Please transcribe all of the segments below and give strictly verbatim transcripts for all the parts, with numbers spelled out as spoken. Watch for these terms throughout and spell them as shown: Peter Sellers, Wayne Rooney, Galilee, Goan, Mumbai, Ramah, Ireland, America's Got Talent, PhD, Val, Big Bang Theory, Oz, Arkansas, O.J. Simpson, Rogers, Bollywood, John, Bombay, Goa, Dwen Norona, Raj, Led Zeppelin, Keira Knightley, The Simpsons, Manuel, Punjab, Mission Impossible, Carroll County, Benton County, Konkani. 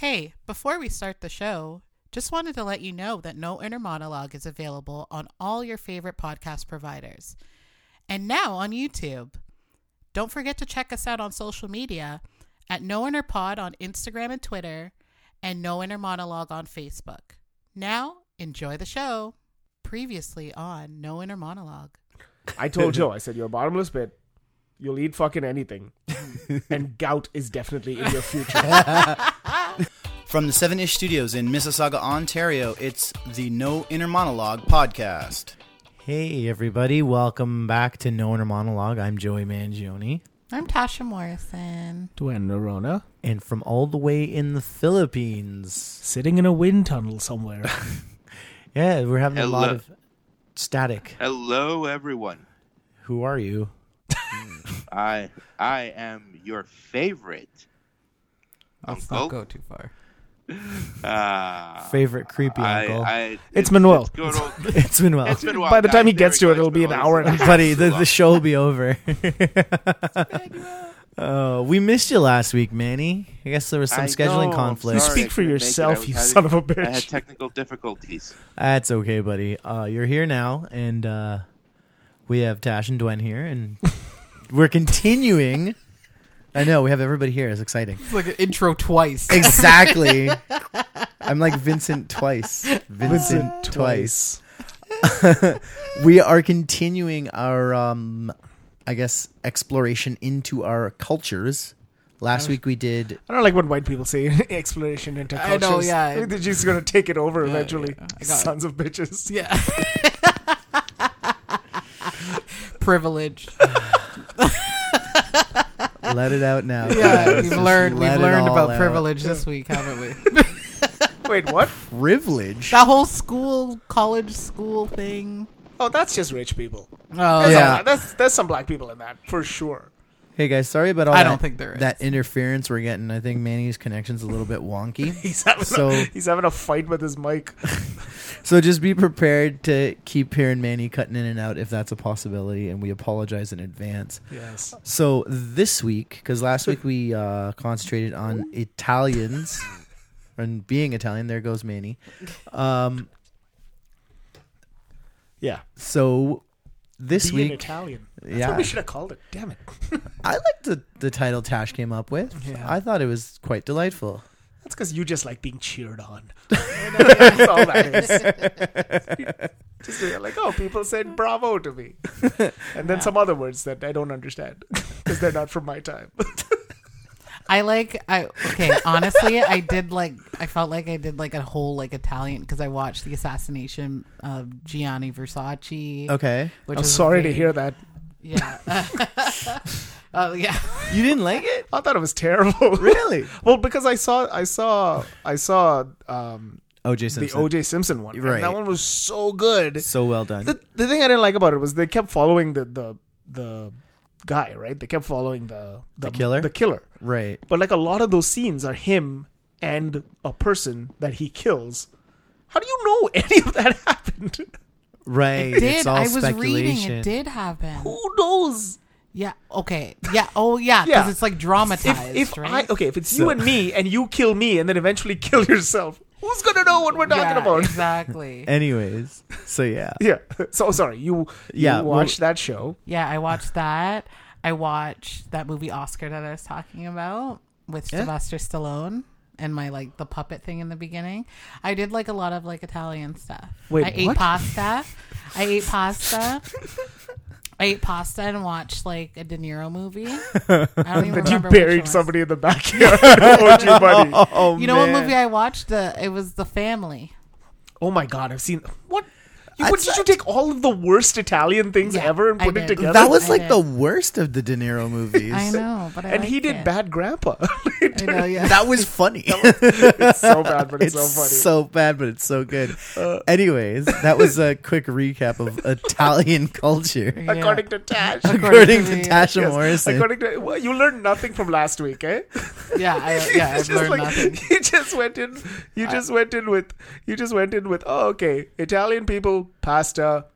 Hey, before we start the show, just wanted to let you know that No Inner Monologue is available on all your favorite podcast providers and now on YouTube. Don't forget to check us out on social media at No Inner Pod on Instagram and Twitter and No Inner Monologue on Facebook. Now, enjoy the show. Previously on No Inner Monologue. I told Joe, I said, you're a bottomless pit. You'll eat fucking anything. And gout is definitely in your future. From the seven-ish studios in Mississauga, Ontario, it's the No Inner Monologue podcast. Hey, everybody. Welcome back to No Inner Monologue. I'm Joey Mangione. I'm Tasha Morrison. Dwen Norona. And from all the way in the Philippines. Sitting in a wind tunnel somewhere. Yeah, we're having Hello. a lot of static. Hello, everyone. Who are you? I I am your favorite. Let's uncle. not go too far. Uh, favorite creepy I, uncle. I, I, it's Manuel. It's, it's, it's, it's Manuel. It's Manuel. By the time he gets to it, it'll be an hour. And buddy, the, the show will be over. Oh, we missed you last week, Manny. I guess there was some I scheduling know. conflict. Sorry, you speak for yourself, you having, son of a bitch. I had technical difficulties. That's okay, buddy. Uh, you're here now, and uh, we have Tash and Dwen here, and we're continuing. I know, we have everybody here. It's exciting. It's like an intro twice. Exactly. I'm like Vincent twice. Vincent uh, twice. We are continuing our... Um, I guess, exploration into our cultures. Last week we did... I don't like when white people say exploration into cultures. I know, yeah. They're just going to take it over yeah, eventually. Yeah, sons it. of bitches. Yeah. Privilege. Let it out now. Yeah, we've learned, we've learned about out. privilege this week, haven't we? Wait, what? Privilege? That whole school, college school thing. Oh, that's just rich people. Oh, there's yeah. A, that's, there's some black people in that, for sure. Hey, guys, sorry about all I that, don't think there is. that interference we're getting. I think Manny's connection's a little bit wonky. he's, having so, a, he's having a fight with his mic. So just be prepared to keep hearing Manny cutting in and out if that's a possibility, and we apologize in advance. Yes. So this week, because last week we uh, concentrated on Italians, and being Italian, there goes Manny. Um Yeah. So this Being week, Italian. That's yeah. what we should have called it. Damn it. I liked the, the title Tash came up with. Yeah. I thought it was quite delightful. That's because you just like being cheered on. That's all that is. Just like, oh, people said bravo to me, and then yeah. some other words that I don't understand because they're not from my time. I like, I, okay, honestly, I did like, I felt like I did like a whole like Italian, because I watched the assassination of Gianni Versace. Okay. Which I'm sorry great. to hear that. Yeah. Oh, yeah. You didn't like it? I thought it was terrible. Really? Well, because I saw, I saw, I saw, um, O J Simpson. The O J Simpson one. Right. And that one was so good. So well done. The, the thing I didn't like about it was they kept following the, the, the, guy, right? They kept following the, the the killer, the killer, right? But like a lot of those scenes are him and a person that he kills. How do you know any of that happened? Right? It did. It's all I was reading. It did happen. Who knows? Yeah. Okay. Yeah. Oh, yeah. Because yeah. it's like dramatized. If, if right? I, okay, if it's so. you and me, and you kill me, and then eventually kill yourself. Who's gonna know what we're talking yeah, about? Exactly. Anyways, so yeah, yeah. So sorry, you yeah you watched well, that show. Yeah, I watched that. I watched that movie Oscar that I was talking about with yeah. Sylvester Stallone and my like the puppet thing in the beginning. I did like a lot of like Italian stuff. Wait, I what? ate pasta. I ate pasta. I ate pasta and watched like a De Niro movie. I don't even remember. You buried somebody in the backyard. Owed you money. Oh, oh, you know man. what movie I watched? The it was The Family. Oh my god, I've seen what? You, what did you take all of the worst Italian things yeah, ever and put it together? That was I like did. the worst of the De Niro movies. I know, but I and he did it. Bad Grandpa. I know, yeah. That was funny. That was, it's so bad, but it's, it's so funny. So bad, but it's so good. Uh, Anyways, that was a quick recap of Italian culture, yeah. according to Tash. According, according to, to Tasha yes. Morrison. According to well, you learned nothing from last week, eh? Yeah, I, yeah, I've learned like, nothing. You just went in. You just I, went in with. You just went in with. Oh, okay, Italian people. Pasta,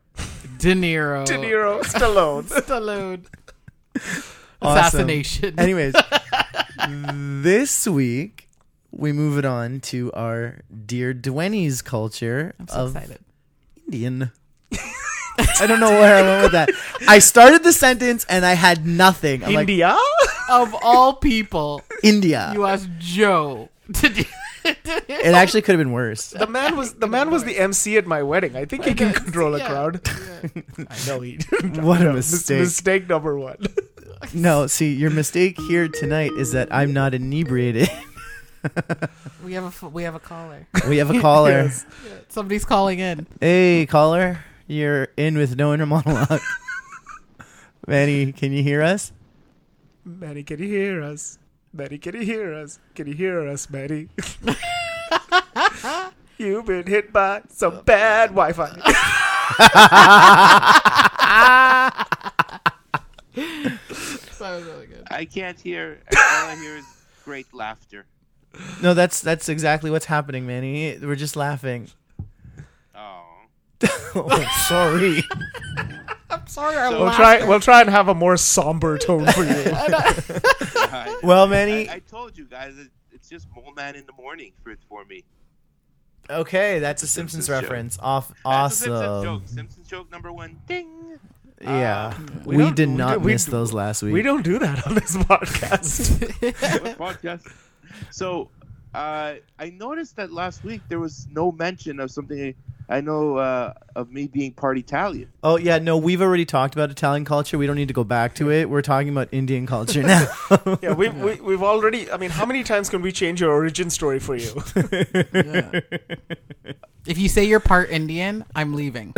De Niro, De Niro, Stallone, Stallone, awesome. Assassination. Anyways, this week we move it on to our dear Dwenny's culture I'm so of excited. Indian. I don't know where I went with that. I started the sentence and I had nothing. I'm India? Like, of all people. India. You asked Joe to do it. Actually could have been worse. The man was the man was the M C at my wedding. I think he can control a crowd. Yeah. I know he did. What a mistake. Mistake number one. No, see, your mistake here tonight is that I'm not inebriated. we have a we have a caller. We have a caller. Yes. Yeah, somebody's calling in. Hey, caller, you're in with No Inner Monologue. Manny, can you hear us? Manny, can you hear us? Manny, can you hear us? Can you hear us, Manny? You've been hit by some bad Wi-Fi. That was really good. I can't hear. All I hear is great laughter. No, that's that's exactly what's happening, Manny. We're just laughing. Oh. Oh, sorry. I'm sorry. I'm so we'll try. We'll try and have a more somber tone for you. Well, Manny, I, I told you guys it, it's just Mole Man in the morning for for me. Okay, that's a Simpsons, Simpsons reference. Joke. Off, awesome. That's a Simpsons joke. Simpsons joke number one. Ding. Yeah, uh, we, we did not we, miss we, those last week. We don't do that on this podcast. podcast. So uh, I noticed that last week there was no mention of something I know uh, of me being part Italian. Oh, yeah. No, we've already talked about Italian culture. We don't need to go back to it. We're talking about Indian culture now. yeah, we've, we, we've already. I mean, how many times can we change your origin story for you? Yeah. If you say you're part Indian, I'm leaving.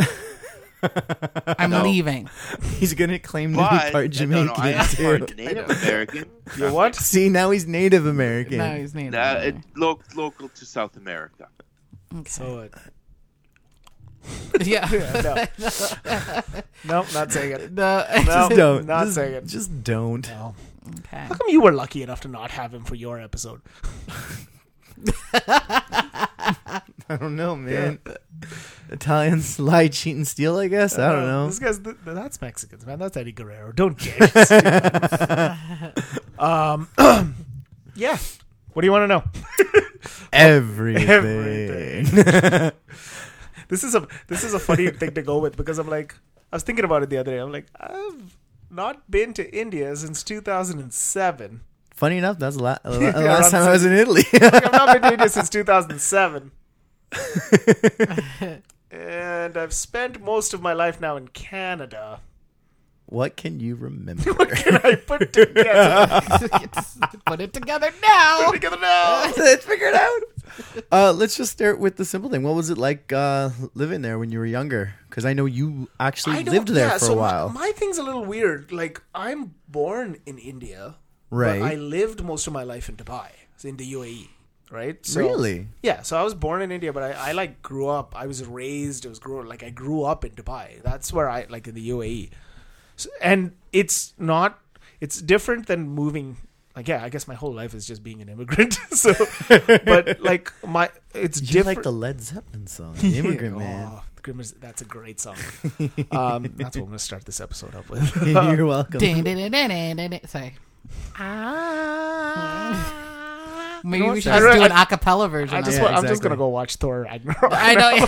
I'm no. leaving. He's gonna claim to but, be part Jamaican. No, no, I am part Native American. You what? See, now he's Native American. Now he's Native. Nah, American. It, lo- local to South America. Okay. So it. Yeah. yeah no. no, not saying it. No, no just don't. Not just, saying it. Just don't. No. Okay. How come you were lucky enough to not have him for your episode? I don't know, man. Yeah. Italians lie, cheat, and steal, I guess. I don't know. Uh, this guy's th- that's Mexicans, man. That's Eddie Guerrero. Don't jinx. um, yeah. What do you want to know? Everything. Everything. This is a this is a funny thing to go with because I'm like I was thinking about it the other day. I'm like I've not been to India since two thousand seven. Funny enough, that's the la- la- yeah, last time I was in Italy. Like, I've not been to India since two thousand seven. And I've spent most of my life now in Canada. What can you remember? What can I put together? Put it together now. Put it together now. Let's figure it out. Uh, let's just start with the simple thing. What was it like uh, living there when you were younger? Because I know you actually lived there yeah, for so a while. My, my thing's a little weird. Like, I'm born in India. Right. But I lived most of my life in Dubai, in the U A E. Right? So, really? Yeah. So I was born in India, but I, I like grew up. I was raised. I was grew like I grew up in Dubai. That's where I like in the U A E. So, and it's not. It's different than moving. Like yeah, I guess my whole life is just being an immigrant. So, but like my it's you different. Like the Led Zeppelin song, The Immigrant oh, Man. That's a great song. Um, that's what I'm gonna start this episode up with. You're welcome. Sorry. Ah. Maybe you know we should just do an I, acapella version. I just, yeah, exactly. I'm just gonna go watch Thor Ragnarok. I know.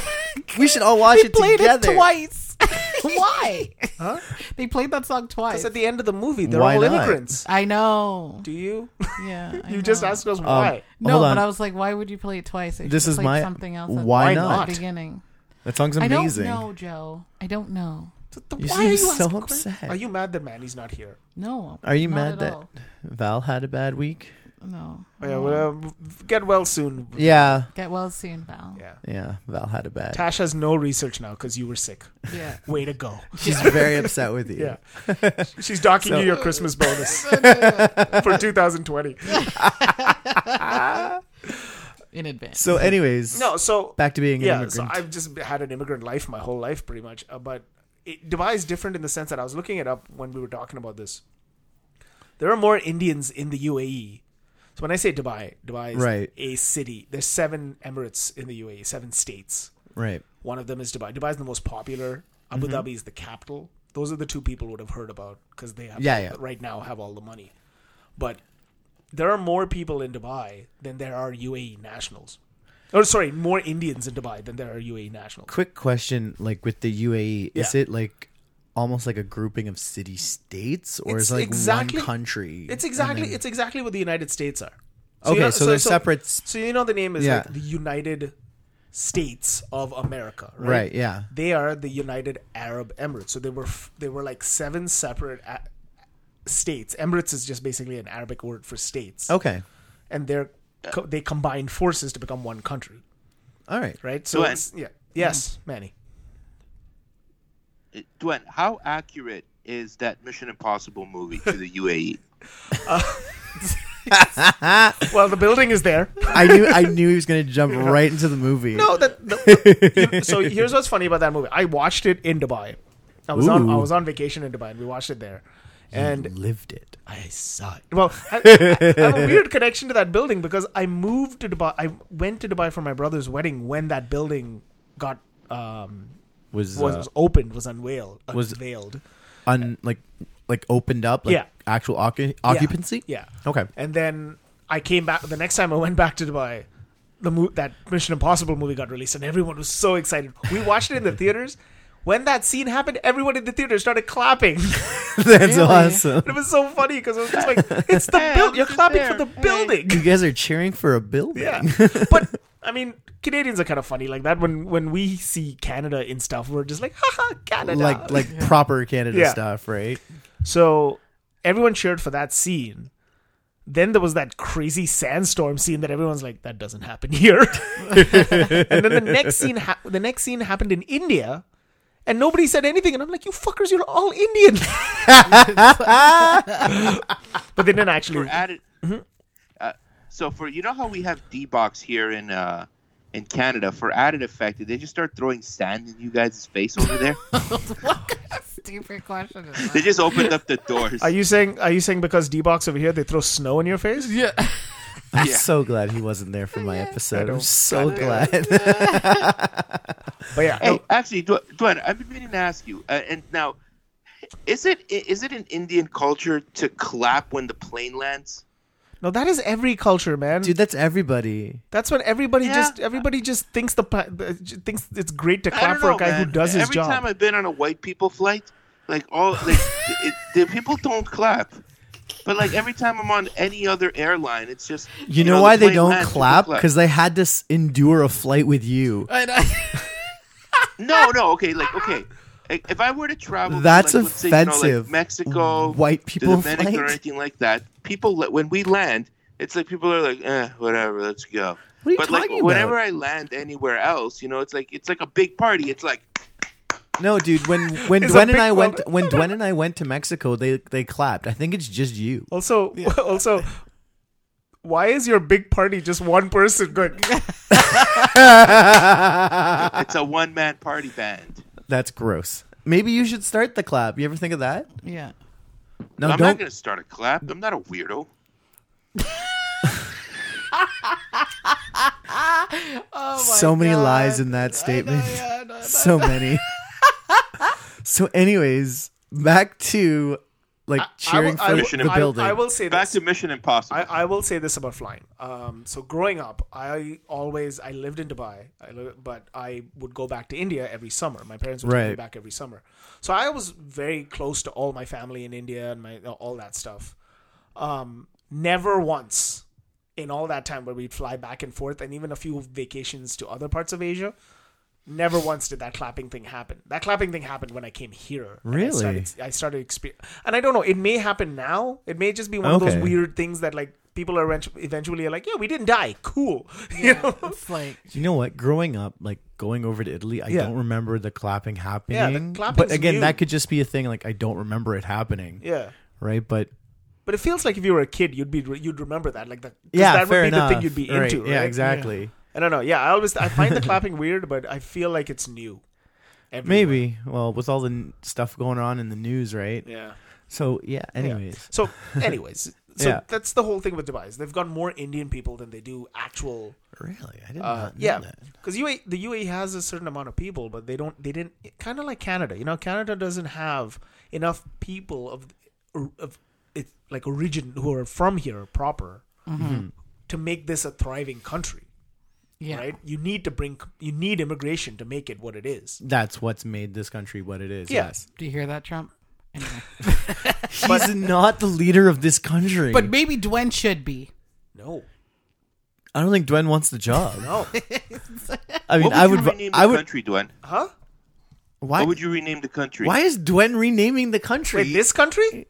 We should all watch they it together. They played it twice. Why? Huh? They played that song twice. Because at the end of the movie, they're why all not? Immigrants. I know. Do you? Yeah. I you know. Just asked us why. Um, no, but I was like, why would you play it twice? I this is my something else. Why not? At the beginning. That song's amazing. I don't know, Joe. I don't know. The, you why are you so asking? Upset? Are you mad that Manny's not here? No. Are you mad that Val had a bad week? No. Oh, yeah, well, uh, get well soon. Yeah. Get well soon, Val. Yeah. Yeah. Val had a bad. Tash has no research now because you were sick. Yeah. Way to go. She's very upset with you. Yeah. She's docking so, you your Christmas bonus for two thousand twenty. In advance. So, anyways. No. So back to being yeah, an immigrant. So I've just had an immigrant life my whole life, pretty much. Uh, but it, Dubai is different in the sense that I was looking it up when we were talking about this. There are more Indians in the U A E. So when I say Dubai, Dubai is right. a city. There's seven emirates in the U A E, seven states. Right. One of them is Dubai. Dubai is the most popular. Abu mm-hmm. Dhabi is the capital. Those are the two people would have heard about because they have yeah, yeah. right now have all the money. But there are more people in Dubai than there are U A E nationals. Oh, sorry, more Indians in Dubai than there are U A E nationals. Quick question, like with the U A E, yeah. is it like almost like a grouping of city-states, or it's is it like exactly, one country? It's exactly then... it's exactly what the United States are. So okay, you know, so, so they're so, separate. So you know the name is yeah. like the United States of America, right? Right, yeah. They are the United Arab Emirates. So they were f- they were like seven separate a- states. Emirates is just basically an Arabic word for states. Okay. And they're Co- they combined forces to become one country. All right. Right? So, Dwen, it's, yeah. Yes, Manny. Dwen, how accurate is that Mission Impossible movie to the U A E? Uh, well, the building is there. I knew I knew he was going to jump right into the movie. No, that. The, you, so, here's what's funny about that movie. I watched it in Dubai. I was Ooh. on I was on vacation in Dubai, and we watched it there. And you lived it. I saw it. Well, I, I, I have a weird connection to that building because I moved to Dubai. I went to Dubai for my brother's wedding when that building got um, was was, uh, was opened, was unveiled, was unveiled, un like like opened up, like yeah. actual ocu- occupancy. Yeah. yeah. Okay. And then I came back the next time I went back to Dubai. The mo- that Mission Impossible movie got released, and everyone was so excited. We watched it in the theaters. When that scene happened, everyone in the theater started clapping. That's really? awesome. It was so funny because it was just like, it's the hey, build. You're clapping there. for the hey. building. You guys are cheering for a building. Yeah. But, I mean, Canadians are kind of funny like that. When when we see Canada in stuff, we're just like, haha, Canada. Like, like yeah. proper Canada yeah. stuff, right? So everyone cheered for that scene. Then there was that crazy sandstorm scene that everyone's like, that doesn't happen here. And then the next scene, ha- the next scene happened in India. And nobody said anything. And I'm like, you fuckers, you're all Indian. But they didn't actually. Added, mm-hmm. uh, so for, you know how we have D-Box here in uh, in Canada? For added effect, did they just start throwing sand in you guys' face over there? What kind of stupid question is that? They just opened up the doors. Are you saying Are you saying because D-Box over here, they throw snow in your face? Yeah. I'm yeah. so glad he wasn't there for my episode. I'm so glad. But yeah, hey, no. actually, Dwen, I've been meaning to ask you. Uh, and now, is it is it an Indian culture to clap when the plane lands? No, that is every culture, man. Dude, that's everybody. That's when everybody yeah. just everybody just thinks the thinks it's great to clap know, for a guy man. who does Every his job. Every time I've been on a white people flight, like all like it, the people don't clap. But, like, every time I'm on any other airline, it's just... You, you know, know why the they don't clap? Because they had to s- endure a flight with you. I... no, no. Okay, like, okay. Like, if I were to travel... That's to, like, offensive. Say, you know, like Mexico, white people Dominican flight? Or anything like that, people, when we land, it's like people are like, eh, whatever, let's go. What are you but, talking like, about? Whenever I land anywhere else, you know, it's like it's like a big party. It's like... No, dude. When when Dwen and I went when Dwen and I went to Mexico, they they clapped. I think it's just you. Also, yeah. also, why is your big party just one person going? It's a one man party band. That's gross. Maybe you should start the clap. You ever think of that? Yeah. No, I'm don't... not going to start a clap. I'm not a weirdo. Oh my so many God. lies in that statement. I know, yeah, I know, I know. So many. So, anyways, back to like cheering I will, I will, for I will, the building. I, I will say back this. to Mission Impossible. I, I will say this about flying. Um, so, growing up, I always I lived in Dubai, I li- but I would go back to India every summer. My parents would right. take me back every summer, so I was very close to all my family in India and my all that stuff. Um, never once in all that time where we'd fly back and forth, and even a few vacations to other parts of Asia. Never once did that clapping thing happen. That clapping thing happened when I came here. Really? I started, I started exper- and I don't know. It may happen now. It may just be one okay. of those weird things that like people are eventually are like, yeah, we didn't die. Cool. Yeah, you know? It's like you know what? Growing up, like going over to Italy, I yeah. don't remember the clapping happening. Yeah, the clapping. But again, new. that could just be a thing. Like I don't remember it happening. Yeah. Right, but. But it feels like if you were a kid, you'd be you'd remember that. Like the yeah, that fair would be enough. the thing you'd be right. into. Right? Yeah, exactly. Yeah. I don't know. Yeah, I always I find the clapping weird, but I feel like it's new. Everywhere. Maybe. Well, with all the n- stuff going on in the news, right? Yeah. So yeah. Anyways. Yeah. So anyways. So yeah. that's the whole thing with Dubai. They've got more Indian people than they do actual. Really, I didn't uh, know yeah, that. Because U A E, the U A E has a certain amount of people, but they don't. They didn't. Kind of like Canada, you know. Canada doesn't have enough people of of it's like origin who are from here proper mm-hmm. to make this a thriving country. Yeah. Right? You need to bring you need immigration to make it what it is. That's what's made this country what it is. Yeah. Yes. Do you hear that, Trump? Anyway. He's not the leader of this country. But maybe Dwen should be. No. I don't think Dwen wants the job. No. I mean, what would I would you rename I the would, country, Dwen? Huh? Why what would you rename the country? Why is Dwen renaming the country? Wait, this country?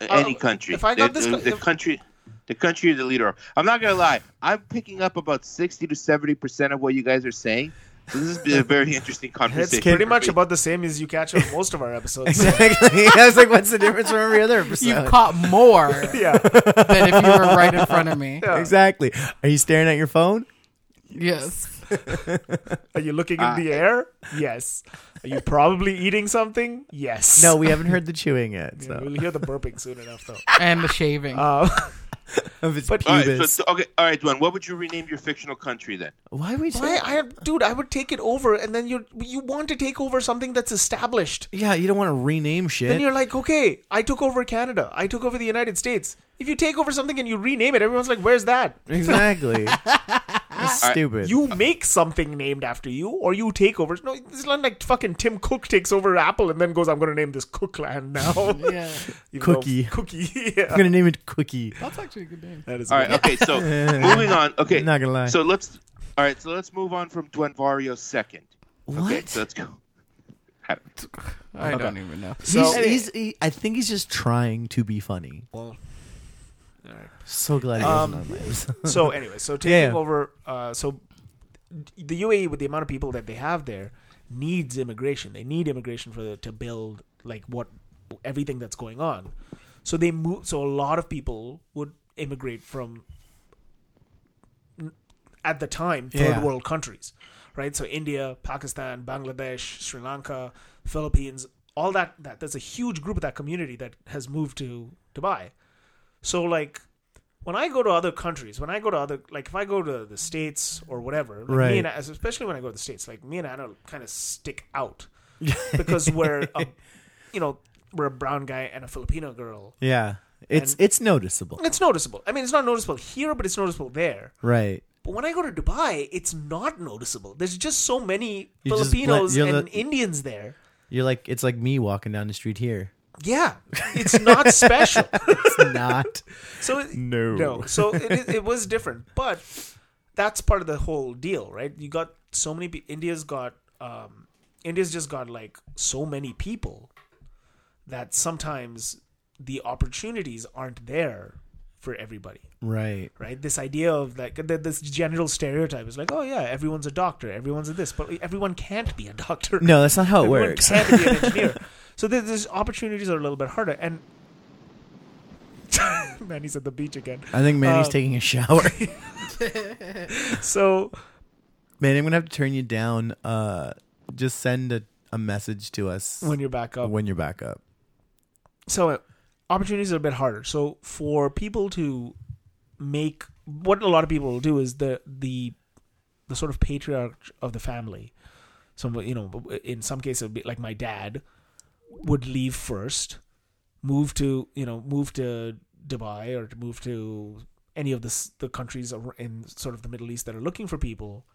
Any uh, country. If I got the, this the, co- the country The country you're the leader of. I'm not going to lie. I'm picking up about sixty to seventy percent of what you guys are saying. So this is a very interesting conversation. It's pretty much about the same as you catch on most of our episodes. Exactly. I was like, what's the difference from every other episode? You caught more yeah. than if you were right in front of me. Yeah. Exactly. Are you staring at your phone? Yes. Are you looking in uh, the air? Yes. Are you probably eating something? Yes. No, we haven't heard the chewing yet. So. Yeah, we'll hear the burping soon enough, though. And the shaving. Uh, Of its but, all right, so, okay, all right, Dwen. What would you rename your fictional country then? Why would you? Why, I, dude, I would take it over, and then you you want to take over something that's established. Yeah, you don't want to rename shit. Then you're like, okay, I took over Canada. I took over the United States. If you take over something and you rename it, everyone's like, "Where's that?" Exactly. That's stupid. Right. You make something named after you, or you take over. No, it's not like fucking Tim Cook takes over Apple and then goes, "I'm going to name this Cookland now." Yeah, Cookie. Though, Cookie. Yeah. I'm going to name it Cookie. That's actually a good name. That is all good. Right. Okay, so moving on. Okay, I'm not gonna lie. So let's. All right, so let's move on from Dwen Vario's second. What? Okay, so let's go. I don't, I don't okay. even know. So he's, he's, he, I think he's just trying to be funny. Well. All right. So glad he um, wasn't on that. So anyway, so taking yeah. over, uh, so the U A E with the amount of people that they have there needs immigration. They need immigration for the, to build like what everything that's going on. So they move. So a lot of people would immigrate from at the time third yeah. world countries, right? So India, Pakistan, Bangladesh, Sri Lanka, Philippines, all that. That there's a huge group of that community that has moved to Dubai. So, like, when I go to other countries, when I go to other, like, if I go to the States or whatever, like right. me and, especially when I go to the States, like, me and Anna kind of stick out because we're, a, you know, we're a brown guy and a Filipino girl. Yeah. It's and it's noticeable. It's noticeable. I mean, it's not noticeable here, but it's noticeable there. Right. But when I go to Dubai, it's not noticeable. There's just so many you Filipinos let, and the, Indians there. You're like, it's like me walking down the street here. Yeah, it's not special. It's not. So it, no. no. So it, it was different, but that's part of the whole deal, right? You got so many people. India's got um, India's just got like so many people that sometimes the opportunities aren't there for everybody. Right. Right. This idea of like this general stereotype is like, oh yeah, everyone's a doctor, everyone's a this, but everyone can't be a doctor. No, that's not how everyone it works. Everyone can't be an engineer. So these opportunities are a little bit harder. And Manny's at the beach again. I think Manny's um, taking a shower. So, Manny, I'm going to have to turn you down. Uh, just send a, a message to us. When you're back up. When you're back up. So uh, opportunities are a bit harder. So for people to make, what a lot of people will do is the the the sort of patriarch of the family. Some, you know, in some cases, it would be like my dad would leave first, move to, you know, move to Dubai or to move to any of the the countries in sort of the Middle East that are looking for people,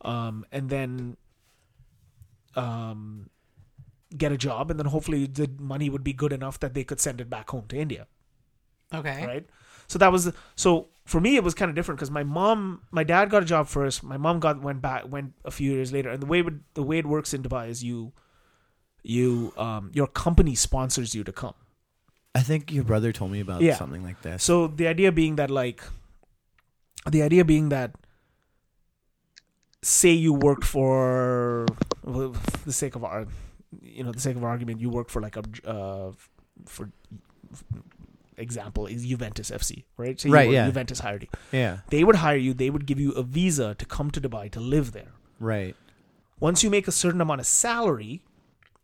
um, and then um, get a job, and then hopefully the money would be good enough that they could send it back home to India. Okay. Right? So that was, so for me it was kind of different because my mom, my dad got a job first, my mom got went back, went a few years later, and the way it, the way it works in Dubai is you You, um, your company sponsors you to come. I think your brother told me about yeah. something like that. So the idea being that, like, the idea being that, say you worked for, well, for the sake of our, you know, the sake of argument, you worked for like a, uh, for example, is Juventus F C, right? So you right. Yeah. Juventus hired you. Yeah. They would hire you. They would give you a visa to come to Dubai to live there. Right. Once you make a certain amount of salary,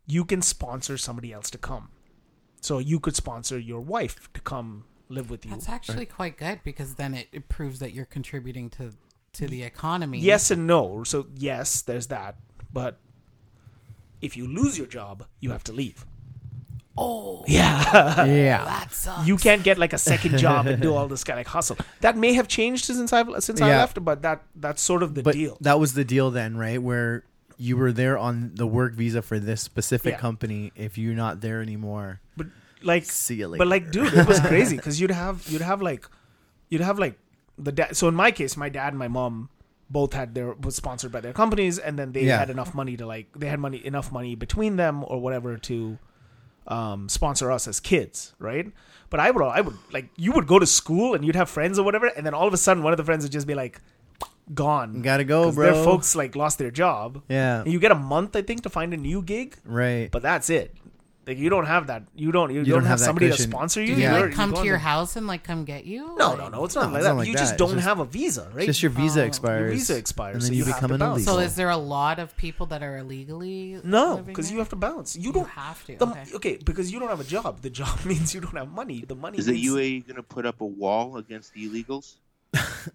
you can sponsor somebody else to come. So you could sponsor your wife to come live with you. That's actually right. quite good because then it, it proves that you're contributing to, to the economy. Yes and no. So yes, there's that. But if you lose your job, you have to leave. Oh. Yeah. Yeah. That sucks. You can't get like a second job and do all this kind of hustle. That may have changed since I since yeah. I left, but that that's sort of the but deal. That was the deal then, right? Where you were there on the work visa for this specific yeah. company. If you're not there anymore, but like, see you later. But like, dude, it was crazy because you'd have you'd have like you'd have like the dad. So in my case, my dad and my mom both had their was sponsored by their companies, and then they yeah. had enough money to like they had money enough money between them or whatever to. Um, sponsor us as kids, right? But I would, I would like you would go to school and you'd have friends or whatever, and then all of a sudden one of the friends would just be like, "Gone, gotta go, bro." Their folks like lost their job. Yeah, and you get a month, I think, to find a new gig. Right, but that's it. Like you don't have that. You don't. You, you don't, don't have, have somebody cushion. To sponsor you. Did yeah. you like come to your house and like come get you? No, no, no. It's not no, like it's that. Not like you that. Just don't just, have a visa, right? Just your visa oh. expires. Your visa expires, and then so you, you become an illegal. So is there a lot of people that are illegally? No, because you have to balance. You, you don't have to. The, okay. okay, because you don't have a job. The job means you don't have money. The money is means, the U A E going to put up a wall against the illegals?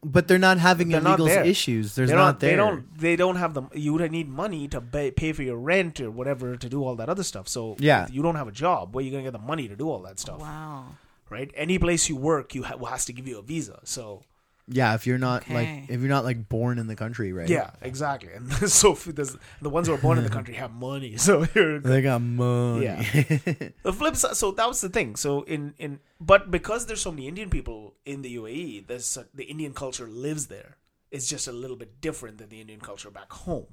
But they're not having they're illegals not issues. There's they're not, not there. They don't. They don't have the. You would need money to pay, pay for your rent or whatever to do all that other stuff. So yeah. you don't have a job. Where are you going to get the money to do all that stuff? Wow. Right. Any place you work, you ha- has to give you a visa. So yeah, if you're not okay. like if you're not like born in the country, right? Yeah, exactly. And so the ones who are born in the country have money. So you're, they got money. Yeah. The flip side. So that was the thing. So in in but because there's so many Indian people in the U A E, there's uh, the Indian culture lives there. It's just a little bit different than the Indian culture back home,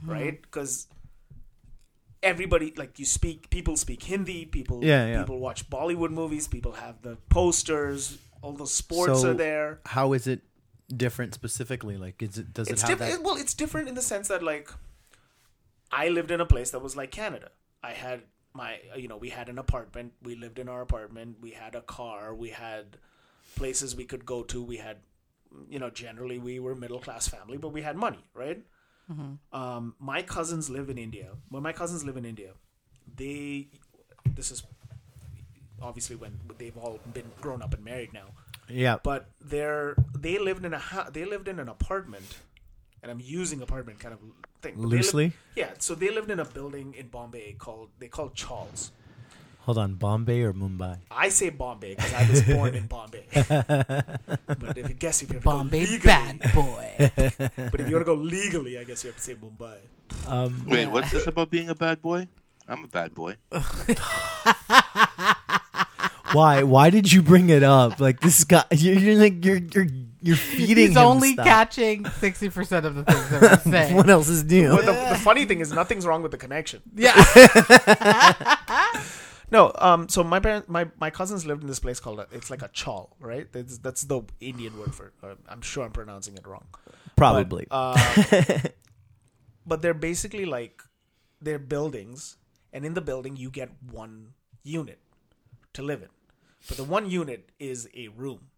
mm-hmm. right? Because everybody like you speak. People speak Hindi. People yeah, yeah. people watch Bollywood movies. People have the posters. All those sports so are there. How is it different specifically? Like, is it does it's it have diff- that? Well, it's different in the sense that like, I lived in a place that was like Canada. I had my, you know, we had an apartment. We lived in our apartment. We had a car. We had places we could go to. We had, you know, generally we were middle class family, but we had money, right? Mm-hmm. Um, my cousins live in India. When my cousins live in India, they this is. Obviously, when they've all been grown up and married now, yeah. But they're they lived in a ha- they lived in an apartment, and I'm using apartment kind of thing loosely. Lived, yeah, so they lived in a building in Bombay called they called Chawls. Hold on, Bombay or Mumbai? I say Bombay because I was born in Bombay. But if you guess if you have to Bombay go legally, bad boy. But if you want to go legally, I guess you have to say Mumbai. Um, Wait, yeah. what's this about being a bad boy? I'm a bad boy. Why? Why did you bring it up? Like this guy, you're, you're like you're you're you're feeding. He's him only stuff. Catching sixty percent of the things that we're saying. What else is new? Well, the, the funny thing is, nothing's wrong with the connection. Yeah. No. Um. So my parents, my, my cousins lived in this place called a, it's like a chawl, right? That's, that's the Indian word for it. Uh, I'm sure I'm pronouncing it wrong. Probably. But, uh, but they're basically like they're buildings, and in the building you get one unit to live in. But the one unit is a room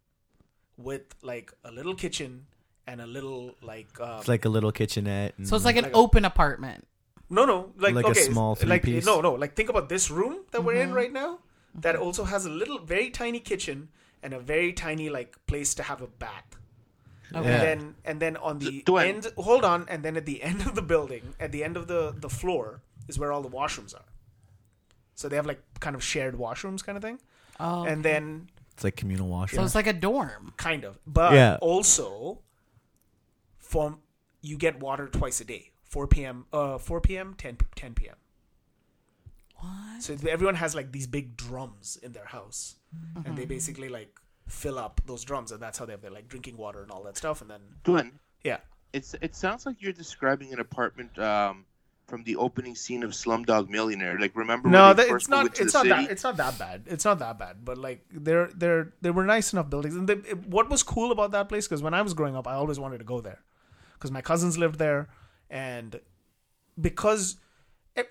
with like a little kitchen and a little like um, it's like a little kitchenette. So it's like an like open a, apartment. No, no, like, like okay, a small three like, piece. No, no, like think about this room that mm-hmm. we're in right now. That also has a little, very tiny kitchen and a very tiny like place to have a bath. Okay. Yeah. And then and then on the Dwen. end, hold on, and then at the end of the building, at the end of the the floor is where all the washrooms are. So they have like kind of shared washrooms kind of thing. Oh, okay. And then it's like communal washrooms. So it's like a dorm. Kind of. But yeah. also from you get water twice a day. four p.m. Uh, four p.m. ten p.m. What? So everyone has like these big drums in their house. Mm-hmm. And they basically like fill up those drums. And that's how they have their like drinking water and all that stuff. And then. Dwen, yeah. It's, it sounds like you're describing an apartment. Um, From the opening scene of Slumdog Millionaire, like remember? No, when they that, first it's not. It's the not city? that. It's not that bad. It's not that bad. But like, there, there, there were nice enough buildings. And they, it, what was cool about that place? Because when I was growing up, I always wanted to go there, because my cousins lived there, and because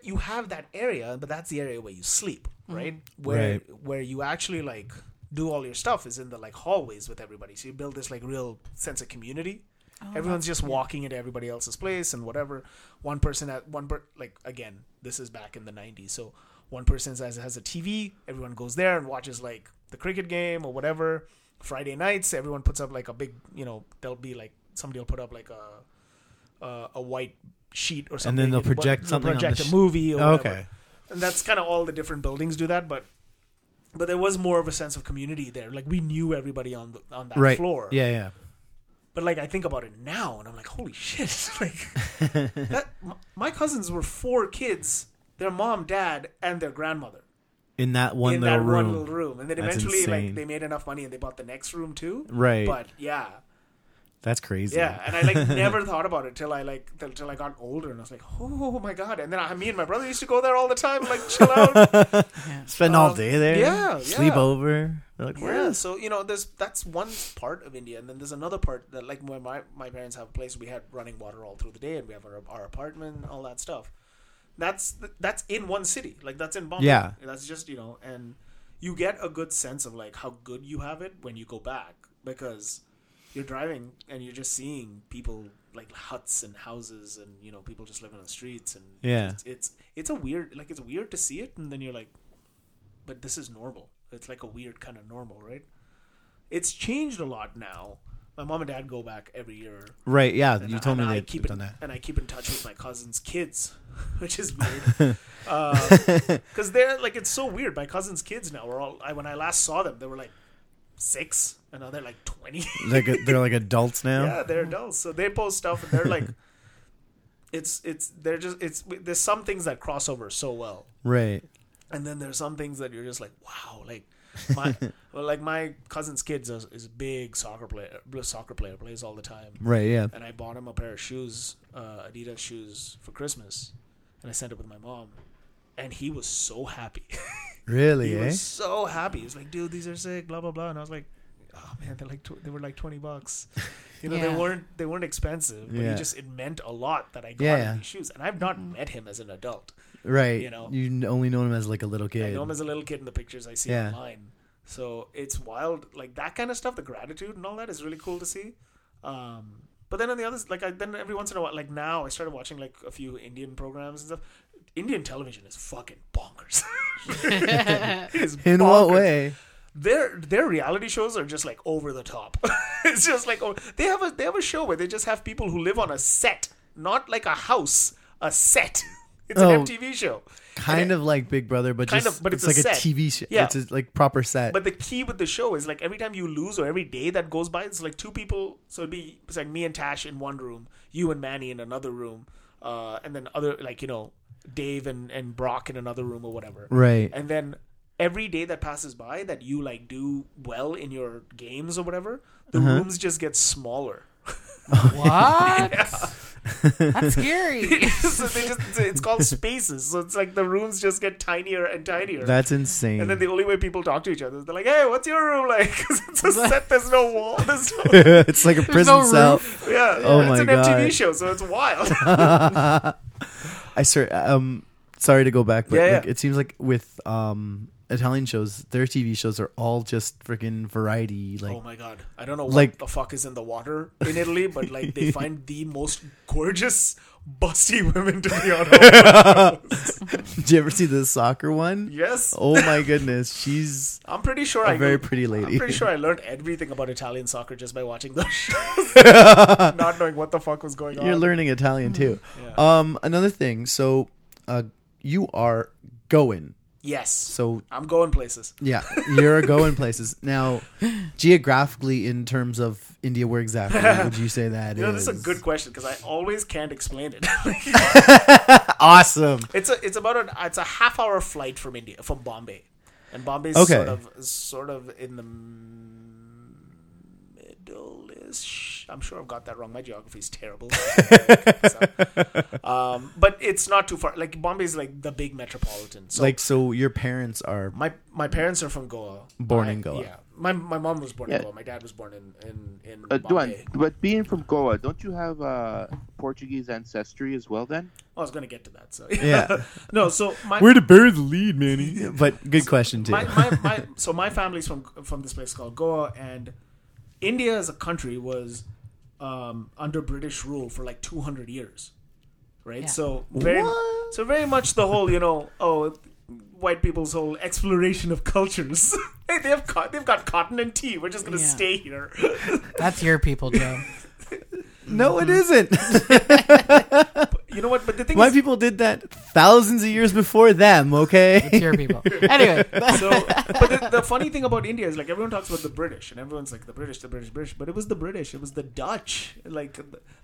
you have that area, but that's the area where you sleep, right? Mm-hmm. Where right. where you actually like do all your stuff is in the like hallways with everybody. So you build this like real sense of community. Oh, everyone's just weird. Walking into everybody else's place and whatever. One person at one per, like again, this is back in the nineties. So one person has, has a T V. Everyone goes there and watches like the cricket game or whatever. Friday nights, everyone puts up like a big, you know, there'll be like somebody'll put up like a uh, a white sheet or something, and then they'll project and, something, they'll project on the a sh- movie. Or oh, okay. And that's kind of all the different buildings do that, but but there was more of a sense of community there. Like, we knew everybody on the, on that right. floor. Yeah, yeah. But, like, I think about it now, and I'm like, holy shit. Like, that, my cousins were four kids, their mom, dad, and their grandmother. In that one in little that room. In that one little room. And then that's eventually, insane. like, they made enough money, and they bought the next room, too. Right. But, yeah. That's crazy. Yeah, and I, like, never thought about it till I, like, till, till I got older, and I was like, oh, my God. And then I, me and my brother used to go there all the time, like, chill out. yeah. Spend um, all day there. Yeah, Sleep yeah. over. Like, yeah, is? So, you know, there's that's one part of India. And then there's another part that, like, when my, my parents have a place, we had running water all through the day, and we have our, our apartment and all that stuff. That's that's in one city. Like, that's in Bombay. Yeah. That's just, you know, and you get a good sense of, like, how good you have it when you go back, because you're driving and you're just seeing people, like, huts and houses, and, you know, people just living on the streets. And yeah. It's, it's, it's a weird, like, it's weird to see it. And then you're like, but this is normal. It's like a weird kind of normal, right? It's changed a lot now. My mom and dad go back every year. Right, yeah. And you I, told me they've done in, that. And I keep in touch with my cousin's kids, which is weird. Because uh, they're, like, it's so weird. My cousin's kids now are all, I, when I last saw them, they were, like, six. And now they're, like, twenty. Like a, they're, like, adults now? Yeah, they're adults. So they post stuff, and they're, like, it's, it's, they're just, it's, there's some things that cross over so well. Right. And then there's some things that you're just like, wow, like my well, like my cousin's kid is, is a big soccer player, soccer player plays all the time. Right, yeah. And I bought him a pair of shoes, uh, Adidas shoes for Christmas, and I sent it with my mom, and he was so happy. Really, he eh? was so happy. He was like, dude, these are sick, blah blah blah. And I was like, oh man, they're like tw- they were like twenty bucks. You know, yeah. they weren't they weren't expensive, but yeah. it just it meant a lot that I got yeah. these shoes. And I've not met him as an adult. Right, you know, you only know him as like a little kid. I know him as a little kid in the pictures I see yeah. online. So it's wild, like that kind of stuff. The gratitude and all that is really cool to see. Um, but then on the others, like I, then every once in a while, like now I started watching like a few Indian programs and stuff. Indian television is fucking bonkers. It is bonkers. In what way? Their their reality shows are just like over the top. It's just like oh, they have a they have a show where they just have people who live on a set, not like a house, a set. It's oh, an M T V show. Kind it, of like Big Brother, but just of, but it's, it's a like set. a T V show. Yeah. It's a, like proper set. But the key with the show is like every time you lose or every day that goes by, it's like two people. So it'd be it's like me and Tash in one room, you and Manny in another room, uh, and then other like, you know, Dave and, and Brock in another room or whatever. Right. And then every day that passes by that you like do well in your games or whatever, the uh-huh. rooms just get smaller. What? Yeah. That's scary. So they just, it's called spaces. So it's like the rooms just get tinier and tinier. That's insane. And then the only way people talk to each other is they're like, hey, what's your room like? It's a set. There's no wall. There's no... It's like a prison no cell. Roof. Yeah. Oh my God. It's an M T V show, so it's wild. I swear, um, sorry to go back, but yeah, yeah. Like, it seems like with um, Italian shows, their T V shows are all just freaking variety. Like, oh my God, I don't know what like, the fuck is in the water in Italy, but like they find the most gorgeous busty women to be on. Did you ever see the soccer one? Yes. Oh my goodness, she's. I'm pretty sure a I very go, pretty lady. I'm pretty sure I learned everything about Italian soccer just by watching those shows, not knowing what the fuck was going on. You're learning Italian too. Yeah. Um, another thing. So, uh, you are going. Yes. So I'm going places. Yeah, you're going places. Now, geographically, in terms of India, where exactly would you say that you know, is? This is a good question because I always can't explain it. Awesome. It's a it's about an it's a half hour flight from India from Bombay, and Bombay's okay. sort of sort of in the middle ish. I'm sure I've got that wrong. My geography is terrible. um, but it's not too far. Like Bombay is like the big metropolitan. So like, so your parents are my my parents are from Goa, born I, in Goa. Yeah, my my mom was born yeah. in Goa. My dad was born in in in. Uh, Bombay. Dwen, but being from Goa, don't you have uh, Portuguese ancestry as well? Then I was going to get to that. So yeah, no. So my, where to bury the lead, Manny? But good so question too. my, my, my, so my family's from from this place called Goa, and India as a country was um, under British rule for like two hundred years, right? Yeah. So very, what? so very much the whole, you know, oh, white people's whole exploration of cultures. Hey, they've got they've got cotton and tea. We're just gonna yeah. stay here. That's your people, Joe. No, it isn't. You know what? But the thing is, white people did that thousands of years before them, okay? It's your people. Anyway. So, but the, the funny thing about India is, like, everyone talks about the British, and everyone's like, the British, the British, British. But it was the British. It was the Dutch. Like,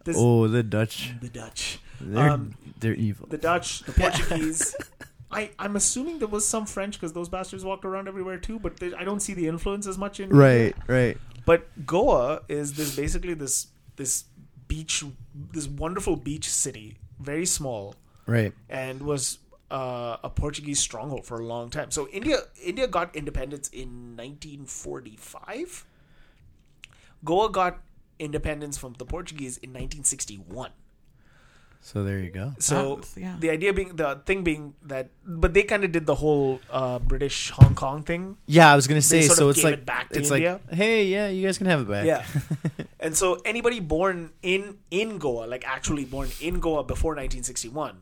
this, oh, the Dutch. The Dutch. They're, um, they're evil. The Dutch, the Portuguese. I, I'm assuming there was some French, because those bastards walked around everywhere too, but they, I don't see the influence as much in Right, India. Right. But Goa is this basically this this beach, this wonderful beach city, very small, right, and was uh, a Portuguese stronghold for a long time. So India India got independence in nineteen forty-five. Goa got independence from the Portuguese in nineteen sixty-one. So there you go. So yeah. the idea being, the thing being that, but they kind of did the whole uh, British Hong Kong thing. Yeah, I was gonna say. They sort so of it's gave like it back to it's India. Like, hey, yeah, you guys can have it back. Yeah. And so anybody born in in Goa, like actually born in Goa before nineteen sixty-one,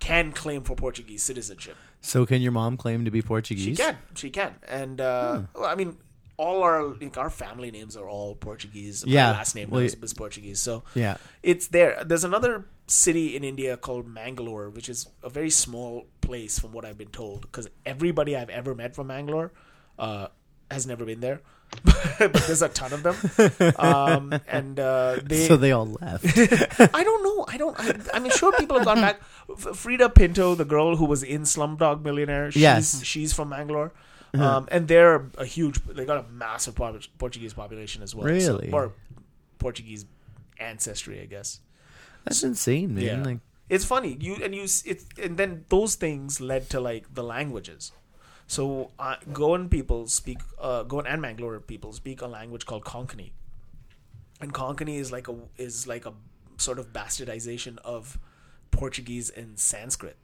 can claim for Portuguese citizenship. So can your mom claim to be Portuguese? She can. She can. And uh, hmm. well, I mean, all our like, our family names are all Portuguese. Yeah. My last name well, is, is Portuguese. So yeah, it's there. There's another city in India called Mangalore, which is a very small place from what I've been told, because everybody I've ever met from Mangalore uh, has never been there. But there's a ton of them. Um, and uh, they, So they all left. I don't know. I don't. I, I mean, sure, people have gone back. Frida Pinto, the girl who was in Slumdog Millionaire, she's, yes. she's from Mangalore. Mm-hmm. Um, and they're a huge, they got a massive Portuguese population as well. Really? So, or Portuguese ancestry, I guess. That's insane, man. Yeah. Like, it's funny. You and you it, and then those things led to like the languages. So uh, Goan people speak uh, Goan and Mangalore people speak a language called Konkani. And Konkani is like a is like a sort of bastardization of Portuguese and Sanskrit.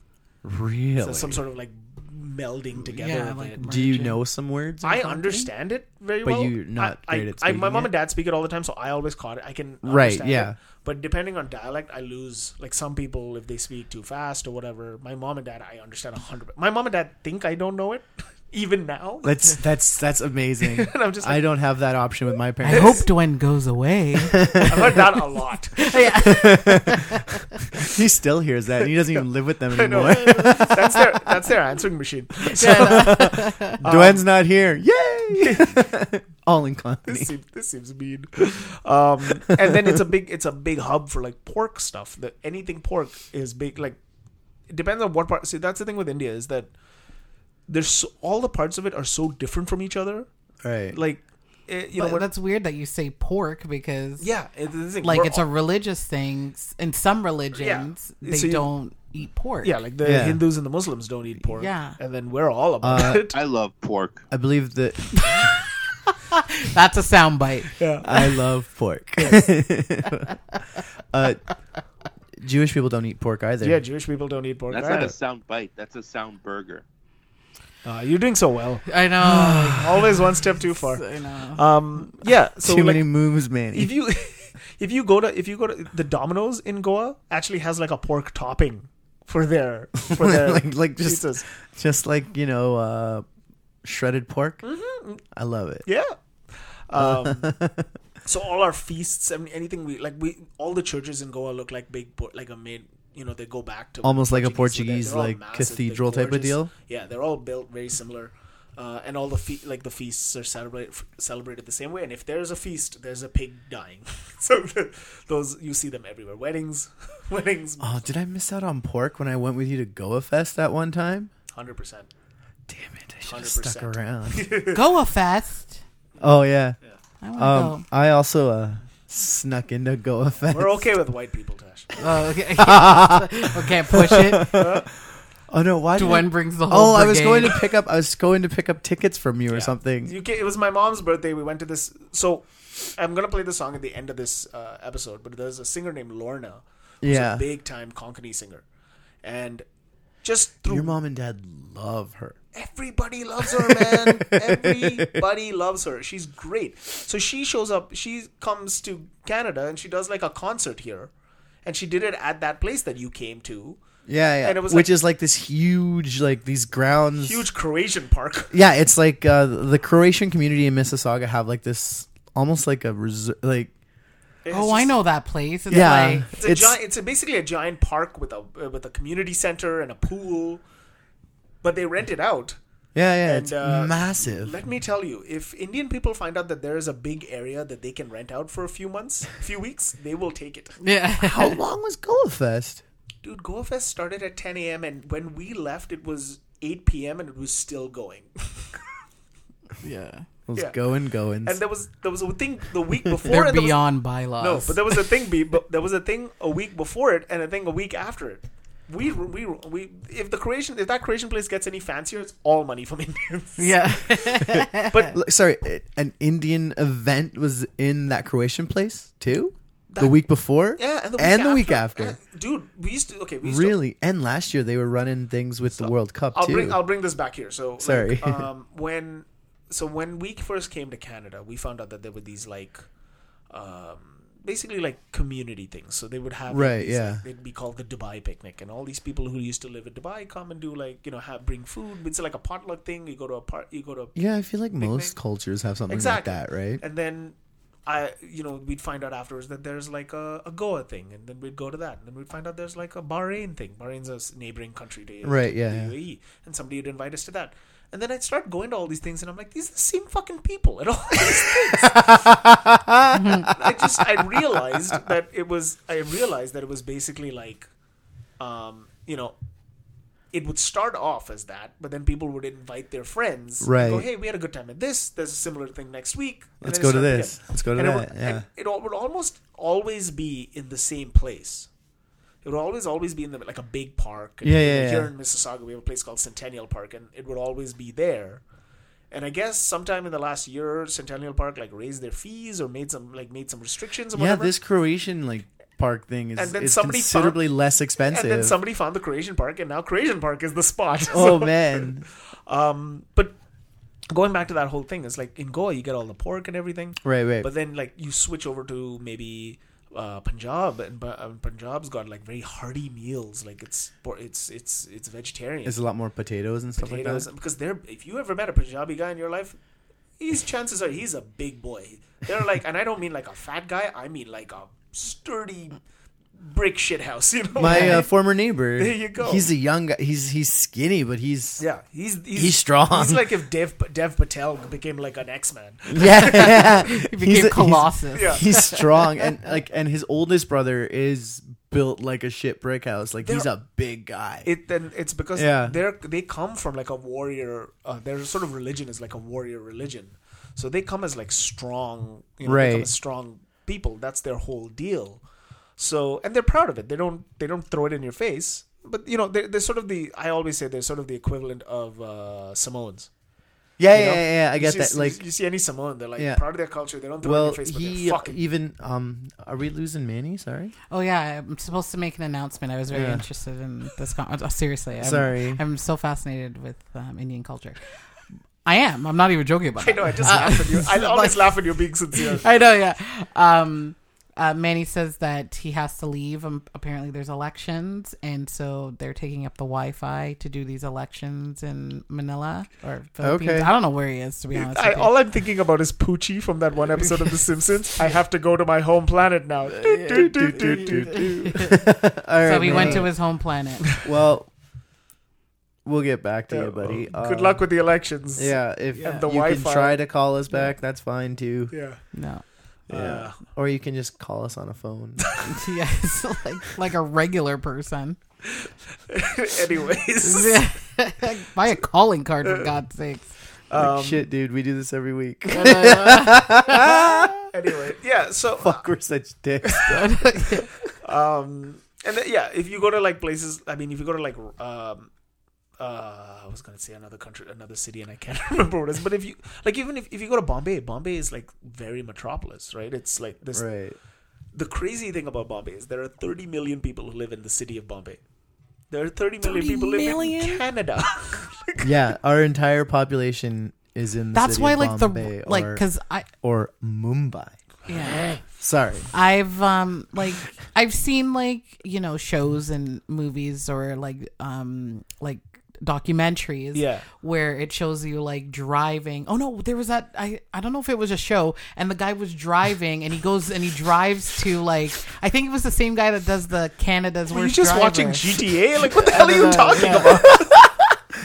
Really? So some sort of like melding together. Yeah, like do you know some words? I understand it very but well. But you're not I, great I, at speaking I, My mom it. and dad speak it all the time, so I always caught it. I can understand right, yeah. it. But depending on dialect, I lose. Like some people, if they speak too fast or whatever, my mom and dad, I understand one hundred percent. My mom and dad think I don't know it. Even now, that's that's that's amazing. And I'm just like, I don't have that option with my parents. I hope Dwen goes away. I've heard that a lot. He still hears that. And he doesn't even live with them anymore. That's their that's their answering machine. So, Dwen's um, not here. Yay! All in company. This seems, this seems mean. Um, and then it's a big it's a big hub for like pork stuff. That anything pork is big. Like it depends on what part. See, that's the thing with India is that. There's so, all the parts of it are so different from each other. Right. Like, it, you but know, what, that's weird that you say pork because yeah, it, like, like it's all, a religious thing. In some religions, yeah. they so you, don't eat pork. Yeah, like the yeah. Hindus and the Muslims don't eat pork. Yeah, and then we're all about uh, it. I love pork. I believe that. That's a soundbite. Yeah. I love pork. Yes. uh, Jewish people don't eat pork either. Yeah, Jewish people don't eat pork. That's either. Not a sound bite. That's a sound burger. Uh, you're doing so well. I know. Like, always one step too far. I know. Um, yeah. So too like, many moves, man. If you, if you go to, if you go to the Domino's in Goa, actually has like a pork topping for their, for their like, like just, pizzas. Just like you know, uh, shredded pork. Mm-hmm. I love it. Yeah. Um, so all our feasts and anything we like, we all the churches in Goa look like big, like a made. You know, they go back to almost Portuguese, like a Portuguese so like massive, cathedral type of deal. Yeah, they're all built very similar, uh, and all the fe- like the feasts are celebrated celebrated the same way. And if there's a feast, there's a pig dying. So the, those you see them everywhere. Weddings, weddings. Oh, did I miss out on pork when I went with you to Goa Fest that one time? Hundred percent. Damn it! I should have stuck around. Goa Fest. Oh yeah. yeah. I want to um, go. I also. Uh, Snuck into Goa Fest. We're okay with white people, Tash. Oh, okay. We can't push it. Oh no! Why? Dwen I... brings the whole. Oh, brigade. I was going to pick up. I was going to pick up tickets from you yeah. or something. You can, it was my mom's birthday. We went to this. So I'm gonna play the song at the end of this uh, episode. But there's a singer named Lorna, who's yeah. a big time Konkani singer, and just through your mom and dad love her. Everybody loves her, man. Everybody loves her. She's great. So she shows up. She comes to Canada and she does like a concert here. And she did it at that place that you came to. Yeah, yeah. And it was Which like, is like this huge, like these grounds. Huge Croatian park. Yeah, it's like uh, the Croatian community in Mississauga have like this almost like a, res- like. It's oh, just, I know that place. It's yeah, like, it's, a it's, giant, it's a basically a giant park with a uh, with a community center and a pool, but they rent it out. Yeah, yeah, and, it's uh, massive. Let me tell you, if Indian people find out that there is a big area that they can rent out for a few months, a few weeks, they will take it. Yeah. How long was Goa Fest? Dude, Goa Fest started at ten a.m. and when we left, it was eight p.m. and it was still going. Yeah. It was yeah. going, going. And there was there was a thing the week before. They're and beyond was, bylaws. No, but there was a thing. Be, but there was a thing a week before it, and a thing a week after it. We we we. If the Croatian, if that Croatian place gets any fancier, it's all money from Indians. Yeah. But sorry, an Indian event was in that Croatian place too. That, the week before, yeah, and the week and after. The week after. Yeah, dude, we used to. Okay, we used really. To, and last year they were running things with so the World Cup I'll too. Bring, I'll bring this back here. So sorry. Like, um, when. So when we first came to Canada, we found out that there were these like, um, basically like community things. So they would have right, these, yeah. Like, they'd be called the Dubai picnic, and all these people who used to live in Dubai come and do like you know have bring food. It's like a potluck thing. You go to a part. You go to a yeah. I feel like picnic. Most cultures have something exactly. like that, right? And then I, you know, we'd find out afterwards that there's like a, a Goa thing, and then we'd go to that, and then we'd find out there's like a Bahrain thing. Bahrain's a neighboring country to right, to yeah, the U A E, yeah. and somebody would invite us to that. And then I'd start going to all these things, and I'm like, these are the same fucking people at all these things. I just, I realized that it was, I realized that it was basically like, um, you know, it would start off as that, but then people would invite their friends. Right. Go, hey, we had a good time at this. There's a similar thing next week. Let's go to this. Let's go to that. It would, yeah. It would almost always be in the same place. It would always, always be in the, like a big park. And yeah, yeah, here yeah. in Mississauga, we have a place called Centennial Park, and it would always be there. And I guess sometime in the last year, Centennial Park like raised their fees or made some like made some restrictions. Or yeah, whatever. This Croatian like park thing is, and then is considerably found, less expensive. And then somebody found the Croatian Park, and now Croatian Park is the spot. Oh so, man! Um, but going back to that whole thing, it's like in Goa you get all the pork and everything, right? Right. But then like you switch over to maybe. Uh, Punjab and uh, Punjab's got like very hearty meals. Like it's it's it's it's vegetarian. There's a lot more potatoes and stuff potatoes, like that. Because they're if you ever met a Punjabi guy in your life, his chances are he's a big boy. They're like, and I don't mean like a fat guy. I mean like a sturdy brick shit house. You know, my uh, former neighbor. There you go. He's a young guy. He's he's skinny, but he's yeah. He's he's, he's strong. He's like if Dev Dev Patel became like an X-Man. Yeah, yeah. He became he's a, Colossus. He's, yeah. he's strong, and like and his oldest brother is built like a shit brick house. Like they're, he's a big guy. It then it's because yeah. they're they come from like a warrior. Uh, their sort of religion is like a warrior religion, so they come as like strong, you know, right? They come as strong people. That's their whole deal. So and they're proud of it. They don't they don't throw it in your face. But you know they're, they're sort of the I always say they're sort of the equivalent of uh, Samoans. Yeah yeah, yeah yeah I get you that. See, like you see any Samoan, they're like yeah. proud of their culture. They don't throw well, it in your face. But he fucking... even um, are we losing Manny? Sorry. Oh yeah, I'm supposed to make an announcement. I was very yeah. interested in this. Con- oh, seriously, I'm, sorry. I'm so fascinated with um, Indian culture. I am. I'm not even joking about it. I know. I just uh, laugh at you. I always laugh at you being sincere. I know. Yeah. Um, Uh, Manny says that he has to leave. Um, apparently, there's elections, and so they're taking up the Wi-Fi to do these elections in Manila or Philippines. Okay. I don't know where he is, to be honest. I, with you. All I'm thinking about is Poochie from that one episode of The Simpsons. I have to go to my home planet now. All right, so we man. went to his home planet. Well, we'll get back to yeah, you, buddy. Um, good luck with the elections. Yeah, if yeah. And the you Wi-Fi. Can try to call us back, yeah. that's fine too. Yeah, no. Yeah, uh, or you can just call us on a phone. Yes, like like a regular person. Anyways, buy a calling card for God's sakes. Like, um, shit, dude, we do this every week. Anyway, yeah. So fuck, we're such dicks. um, and then, yeah, if you go to like places, I mean, if you go to like um. Uh, I was gonna say another country, another city, and I can't remember what it is. But if you like, even if, if you go to Bombay, Bombay is like very metropolis, right? It's like this. Right. The crazy thing about Bombay is there are thirty million people who live in the city of Bombay. There are thirty million people million? living in Canada. Like, yeah, our entire population is in. The That's city why, of like Bombay the like, because I or Mumbai. Yeah. Sorry. I've um like I've seen like you know shows and movies or like um like. documentaries yeah. where it shows you like driving. Oh no, there was that. I, I don't know if it was a show, and the guy was driving and he goes and he drives to like, I think it was the same guy that does the Canada's Were worst you just driver. Watching G T A? Like what the hell are you talking yeah. about?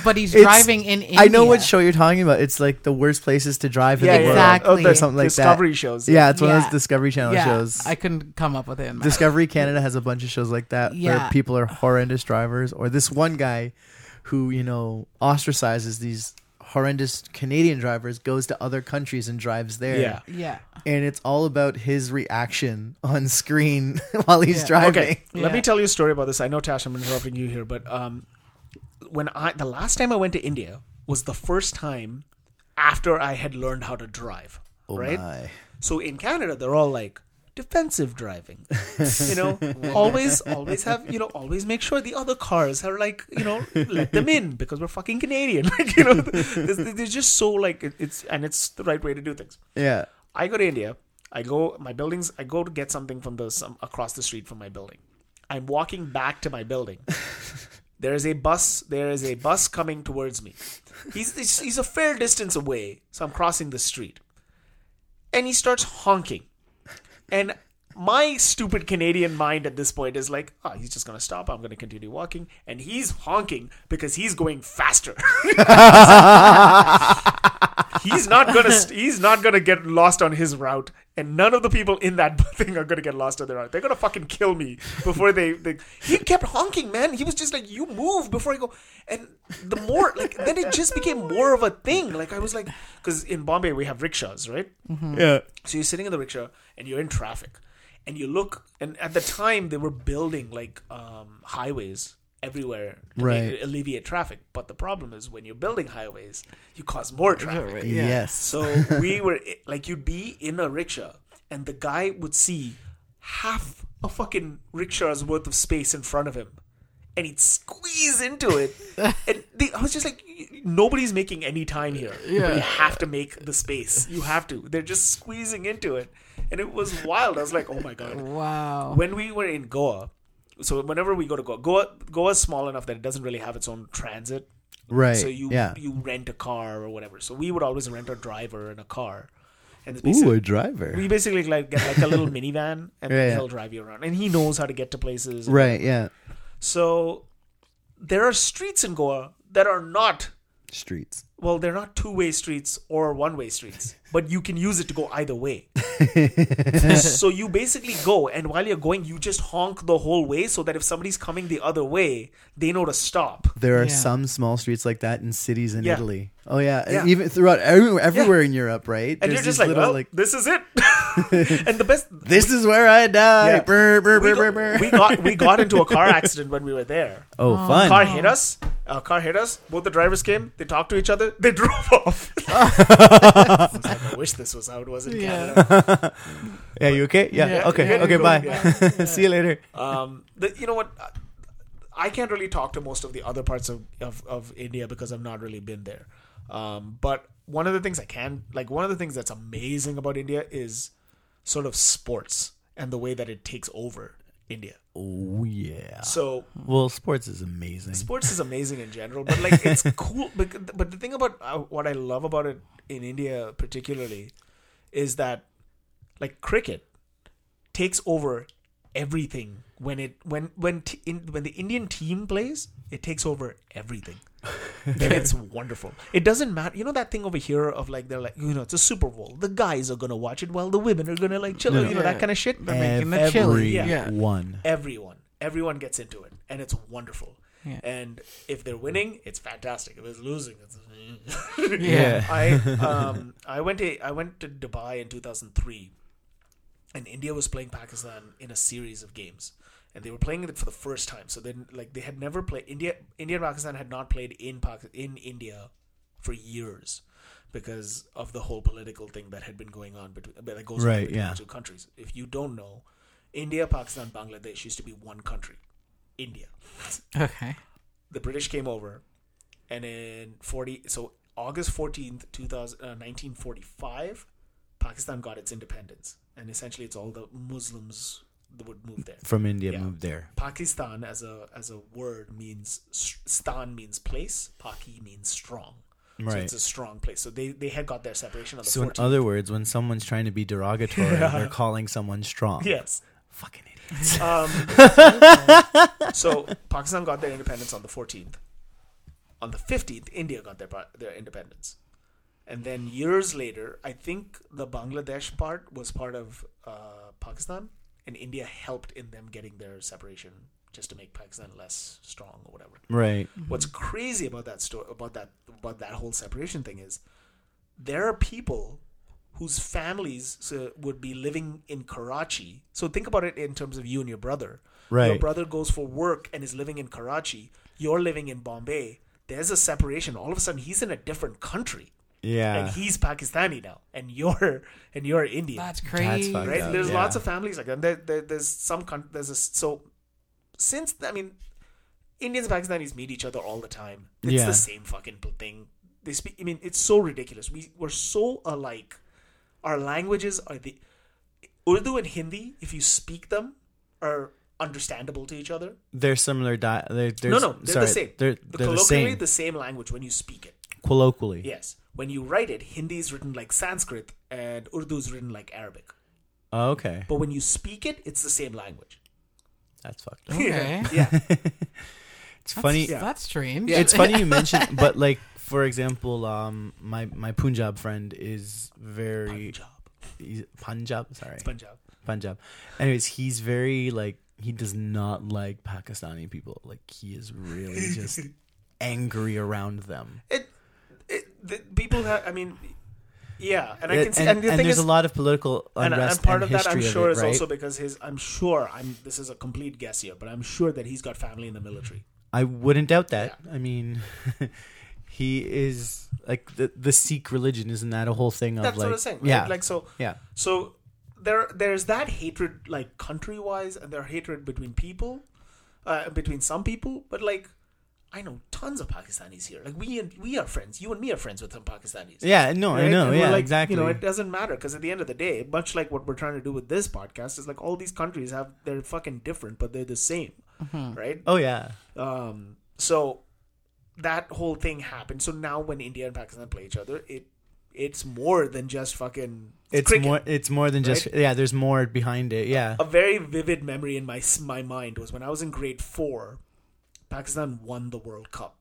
But he's it's, driving in India. I know what show you're talking about. It's like the worst places to drive yeah, in the exactly. world. Oh, there's something like Discovery that. Discovery shows. Yeah, it's yeah. one of those Discovery Channel yeah. shows. I couldn't come up with it. In my Discovery mind. Canada has a bunch of shows like that yeah. where people are horrendous drivers. Or this one guy who, you know, ostracizes these horrendous Canadian drivers, goes to other countries and drives there. Yeah. yeah. And it's all about his reaction on screen while he's yeah. driving. Okay, yeah. let me tell you a story about this. I know, Tash, I'm interrupting you here, but... um. When I the last time I went to India was the first time after I had learned how to drive, oh right? My. So in Canada, they're all like defensive driving, you know. always, always have you know, always make sure the other cars are like you know, let them in because we're fucking Canadian, like you know. They're just so like it's and it's the right way to do things. Yeah, I go to India. I go my buildings. I go to get something from the some, across the street from my building. I'm walking back to my building. There is a bus. There is a bus coming towards me. He's, he's he's a fair distance away, so I'm crossing the street, and he starts honking. And my stupid Canadian mind at this point is like, "Ah, oh, he's just gonna stop. I'm gonna continue walking." And he's honking because he's going faster. He's not gonna. He's not gonna get lost on his route, and none of the people in that thing are gonna get lost on their route. They're gonna fucking kill me before they. they he kept honking, man. He was just like, "You move before I go." And the more, like, then it just became more of a thing. Like I was like, because in Bombay we have rickshaws, right? Mm-hmm. Yeah. So you're sitting in the rickshaw and you're in traffic, and you look, and at the time they were building like um, highways everywhere to right. make, alleviate traffic. But the problem is when you're building highways, you cause more traffic. Yeah. Yes. So we were like, you'd be in a rickshaw and the guy would see half a fucking rickshaw's worth of space in front of him. And he'd squeeze into it. And they, I was just like, nobody's making any time here. Yeah. You have to make the space. You have to. They're just squeezing into it. And it was wild. I was like, oh my God. Wow. When we were in Goa, so whenever we go to Goa, Goa, Goa is small enough that it doesn't really have its own transit. Right. So you yeah. you rent a car or whatever. So we would always rent a driver and a car. And ooh, a driver. We basically like get like a little minivan and yeah, he'll yeah. drive you around. And he knows how to get to places. Right, yeah. So there are streets in Goa that are not... Streets. Well, they're not two-way streets or one-way streets, but you can use it to go either way. So you basically go, and while you're going, you just honk the whole way so that if somebody's coming the other way, they know to stop. There are yeah. some small streets like that in cities in yeah. Italy. Oh, yeah. yeah. Even throughout everywhere, everywhere yeah. in Europe, right? And There's you're just like, little, well, like, this is it. And the best... This we, is where I die. Yeah. Brr, brr, we, brr, brr. We, got, we got into a car accident when we were there. Oh, oh fun. Car hit us. Uh, car hit us. Both the drivers came. They talked to each other. They drove off. I, like, I wish this was how it was in yeah. Canada. Yeah, you okay? Yeah, yeah okay. Yeah, okay, bye. Yeah. Yeah. See you later. Um, the, you know what? I can't really talk to most of the other parts of, of, of India because I've not really been there. Um, but one of the things I can, like one of the things that's amazing about India is sort of sports and the way that it takes over India. Oh yeah. So well, sports is amazing. Sports is amazing in general, but like it's cool. But, but the thing about uh, what I love about it in India particularly is that like cricket takes over everything when it when when t- in, when the Indian team plays, it takes over everything. And it's wonderful. It doesn't matter. You know that thing over here of like they're like you know it's a Super Bowl. The guys are gonna watch it while the women are gonna like chill. No, you yeah. know that kind of shit. They're Ev- making the chill. Yeah. One. Everyone. Everyone gets into it, and it's wonderful. Yeah. And if they're winning, it's fantastic. If it's losing, it's yeah. I um I went to I went to Dubai in two thousand three, and India was playing Pakistan in a series of games. And they were playing it for the first time. So then, like, they had never played... India India and Pakistan had not played in Pakistan, in India for years because of the whole political thing that had been going on between, that goes right, on between yeah. the two countries. If you don't know, India, Pakistan, Bangladesh used to be one country. India. Okay. The British came over. And in forty... So August fourteenth, two thousand, uh, nineteen forty-five, Pakistan got its independence. And essentially, it's all the Muslims... would move there. From India, yeah. moved there. Pakistan as a as a word means, Stan means place, Paki means strong. Right. So it's a strong place. So they, they had got their separation on the So fourteenth. In other words, when someone's trying to be derogatory, yeah. they're calling someone strong. Yes. Fucking idiots. Um, so Pakistan got their independence on the fourteenth. On the fifteenth, India got their their independence. And then years later, I think the Bangladesh part was part of uh, Pakistan, and India helped in them getting their separation just to make Pakistan less strong or whatever. Right. Mm-hmm. What's crazy about that story, about that, about that whole separation thing is, there are people whose families so, would be living in Karachi. So think about it in terms of you and your brother. Right. Your brother goes for work and is living in Karachi. You're living in Bombay. There's a separation. All of a sudden, he's in a different country. Yeah, and he's Pakistani now, and you're and you're Indian. That's crazy, that's right? Up. There's yeah. lots of families like that. There, there, there's some there's a, so since I mean, Indians and Pakistanis meet each other all the time. It's yeah. the same fucking thing. They speak. I mean, it's so ridiculous. We we're so alike. Our languages are the Urdu and Hindi. If you speak them, are understandable to each other. They're similar. Di- they're, they're, no, no, they're sorry, the same. They're, they're the colloquially the same language when you speak it. Colloquially, yes. When you write it, Hindi is written like Sanskrit and Urdu is written like Arabic. Oh, okay. But when you speak it, it's the same language. That's fucked up. Okay. Yeah. yeah. It's that's, funny. Yeah. That's strange. Yeah. It's funny you mentioned, but like, for example, um, my, my Punjab friend is very... Punjab. He's, Punjab? Sorry. It's Punjab. Punjab. Anyways, he's very like, he does not like Pakistani people. Like, he is really just angry around them. It, The people have, I mean, yeah, and I can see, and, and, the and thing there's is, a lot of political unrest and, and part and of that, I'm sure, it, right? is also because his. I'm sure, I'm. This is a complete guess here, but I'm sure that he's got family in the military. I wouldn't doubt that. Yeah. I mean, he is like the the Sikh religion, isn't that a whole thing? Of That's like, what I'm saying. Right? Yeah, like so. Yeah. So there, there's that hatred, like country wise, and there hatred between people, uh, between some people, but like. I know tons of Pakistanis here. Like we and we are friends. You and me are friends with some Pakistanis. Yeah, no, right? I know. And yeah, like, exactly. You know, it doesn't matter because at the end of the day, much like what we're trying to do with this podcast, is like all these countries have they're fucking different, but they're the same, mm-hmm. right? Oh yeah. Um. So that whole thing happened. So now when India and Pakistan play each other, it it's more than just fucking. It's, it's cricket, more. It's more than just. Right? Yeah, there's more behind it. Yeah. A, a very vivid memory in my my mind was when I was in grade four. Pakistan won the World Cup.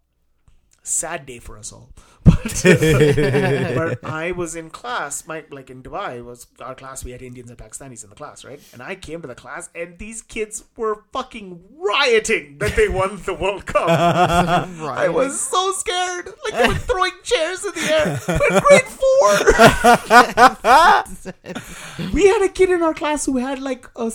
Sad day for us all. But, but I was in class, my like in Dubai, was our class, we had Indians and Pakistanis in the class, right? And I came to the class and these kids were fucking rioting that they won the World Cup. I was so scared. Like they were throwing chairs in the air. We're grade four. We had a kid in our class who had like a,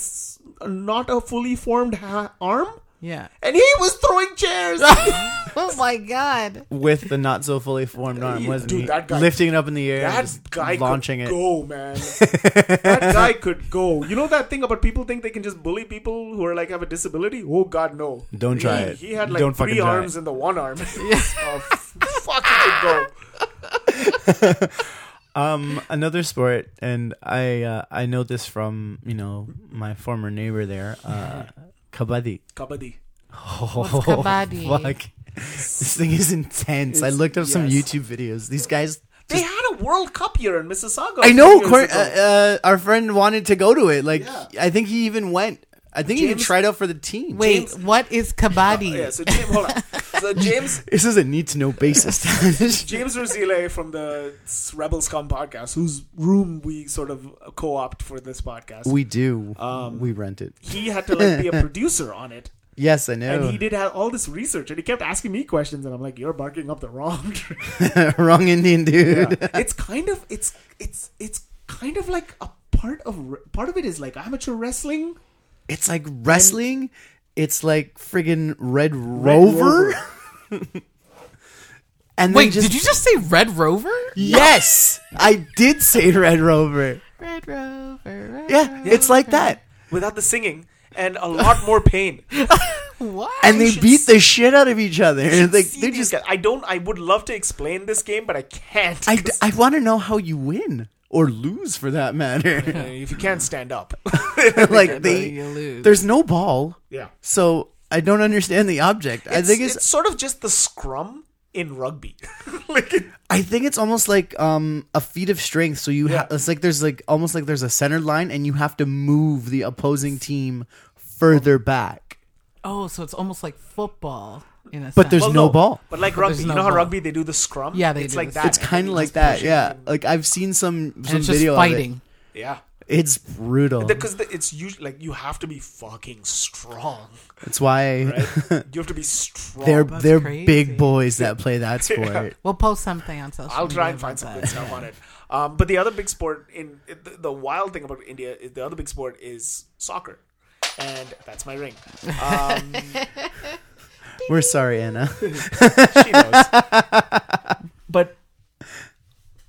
a not a fully formed ha- arm. Yeah. And he was throwing chairs. Oh my god. With the not so fully formed arm, wasn't Dude, he? That guy, lifting it up in the air. That guy launching could it. Go, man. That guy could go. You know that thing about people think they can just bully people who are like have a disability? Oh god, no. Don't try he, it. He had like Don't three arms in the one arm. Yeah. Oh, fuck could go. Um, another sport, and I uh, I know this from, you know, my former neighbor there. Uh Kabaddi. Kabaddi. Oh, what's Kabaddi? Fuck. This thing is intense. It's, I looked up yes. some YouTube videos. These guys... Just, they had a World Cup here in Mississauga. I know. Cor- uh, uh, our friend wanted to go to it. Like, yeah. I think he even went. I think James, he even tried out for the team. Wait, James, what is Kabaddi? Uh, yeah, so James, hold on. So James... This is a need-to-know basis. James Rosile from the Rebel Scum podcast, whose room we sort of co-opt for this podcast. We do. Um, we rent it. He had to like be a producer on it. Yes, I know. And he did have all this research, and he kept asking me questions, and I'm like, "You're barking up the wrong tree." Wrong Indian dude. Yeah. It's kind of it's it's it's kind of like a part of part of it is like amateur wrestling. It's like wrestling. And, it's like friggin' Red Rover. Red Rover. And wait, just... did you just say Red Rover? Yes, I did say Red Rover. Red Rover. Red yeah, Rover. It's like that without the singing and a lot more pain. What? And they beat see... the shit out of each other. They they just. Guys. I don't. I would love to explain this game, but I can't. I, d- I want to know how you win. or lose for that matter. Yeah, if you can't stand up, like they, lose. There's no ball. Yeah. So I don't understand the object. It's, I think it's, it's sort of just the scrum in rugby. Like it, I think it's almost like um, a feat of strength. So you, yeah. ha- it's like there's like almost like there's a center line, and you have to move the opposing team further back. Oh, so it's almost like football. In a but there's well, no, no ball. But like but rugby, no you know how ball. Rugby they do the scrum. Yeah, they it's do like that. It's kind of like that. Yeah, and, like I've seen some some and it's video just fighting. Of it. Yeah, it's brutal because it's usually like you have to be fucking strong. That's why right? You have to be strong. They're That's they're crazy. Big boys that play that sport. Yeah. We'll post something on social. I'll try and find some good stuff on it. Um, but the other big sport in the, the wild thing about India is the other big sport is soccer, and that's my ring. Um, We're sorry, Anna. She knows. But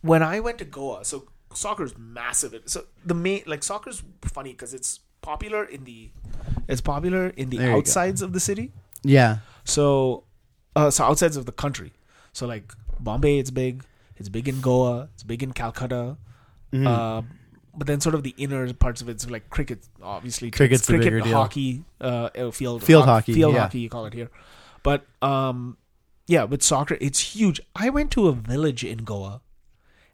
when I went to Goa, so soccer is massive. So the main, like soccer is funny because it's popular in the, it's popular in the outsides go. Of the city. Yeah. So, uh, so outsides of the country. So like Bombay, it's big. It's big in Goa. It's big in Calcutta. Mm-hmm. Uh, but then sort of the inner parts of it, so like cricket, obviously. Cricket's the cricket, bigger deal. Hockey, uh, field, field ho- hockey. Field yeah. hockey, you call it here. But, um, yeah, with soccer, it's huge. I went to a village in Goa,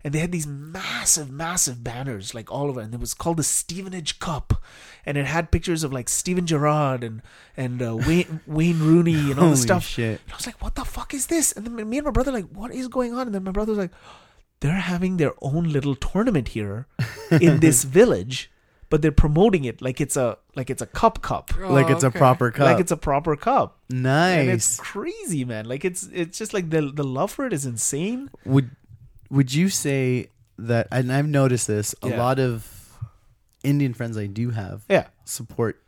and they had these massive, massive banners, like, all over. And it was called the Stevenage Cup. And it had pictures of, like, Steven Gerrard and, and uh, Wayne, Wayne Rooney and all this stuff. Holy shit. And I was like, what the fuck is this? And then me and my brother like, what is going on? And then my brother was like, they're having their own little tournament here in this village. But they're promoting it like it's a like it's a cup cup. Oh, like it's okay. a proper cup. Like it's a proper cup. Nice. And it's crazy, man. Like it's it's just like the the love for it is insane. Would would you say that, and I've noticed this, a yeah. lot of Indian friends I do have yeah. support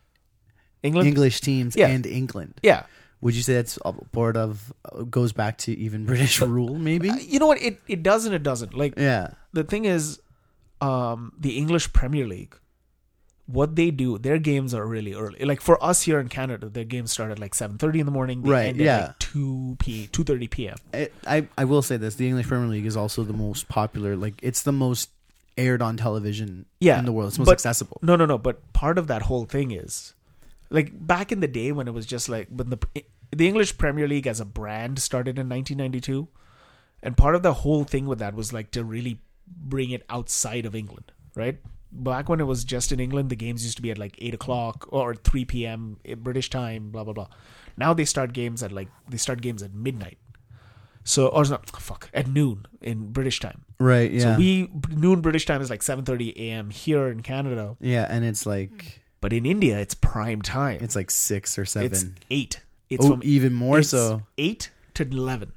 England? English teams yeah. and England. Yeah. Would you say that's part of, goes back to even British rule, maybe? You know what? It it doesn't, it doesn't. Like yeah. the thing is, um, the English Premier League, what they do, their games are really early. Like for us here in Canada, their games start at like seven thirty in the morning. They right, end yeah. at like two p.m., two thirty p.m. I, I, I will say this. The English Premier League is also the most popular. Like it's the most aired on television yeah, in the world. It's most but, accessible. No, no, no. But part of that whole thing is like back in the day when it was just like, when the, the English Premier League as a brand started in nineteen ninety-two. And part of the whole thing with that was like to really bring it outside of England, right? Back when it was just in England, the games used to be at like eight o'clock or three p.m. British time, blah, blah, blah. Now they start games at like, they start games at midnight. So, or not, fuck, at noon in British time. Right, yeah. So we, noon British time is like seven thirty a.m. here in Canada. Yeah, and it's like... But in India, it's prime time. It's like six or seven. It's eight. It's oh, from, even more it's so. eight to eleven.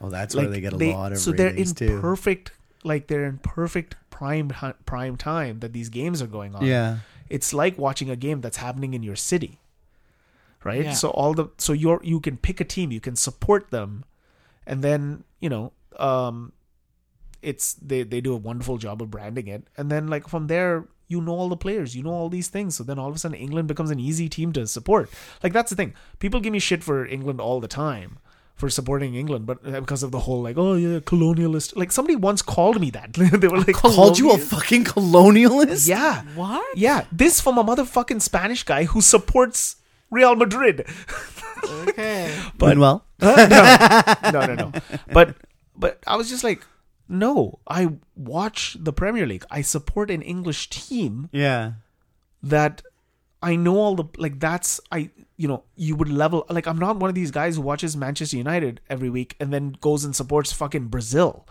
Oh, that's like where they get a they, lot of so ratings too. So they're in too. perfect, like they're in perfect... prime prime time that these games are going on. Yeah. It's like watching a game that's happening in your city. Right? Yeah. So all the so you you can pick a team, you can support them, and then, you know, um it's they they do a wonderful job of branding it. And then like from there, you know all the players, you know all these things. So then all of a sudden England becomes an easy team to support. Like that's the thing. People give me shit for England all the time. For supporting England, but because of the whole like, oh yeah, colonialist. Like somebody once called me that. They were like, called you a fucking colonialist? Yeah. What? Yeah. This from a motherfucking Spanish guy who supports Real Madrid. Okay. But, Manuel? Uh, no, no, no, no. But but I was just like, no. I watch the Premier League. I support an English team. Yeah. That. I know all the, like, that's, I, you know, you would level, like, I'm not one of these guys who watches Manchester United every week and then goes and supports fucking Brazil,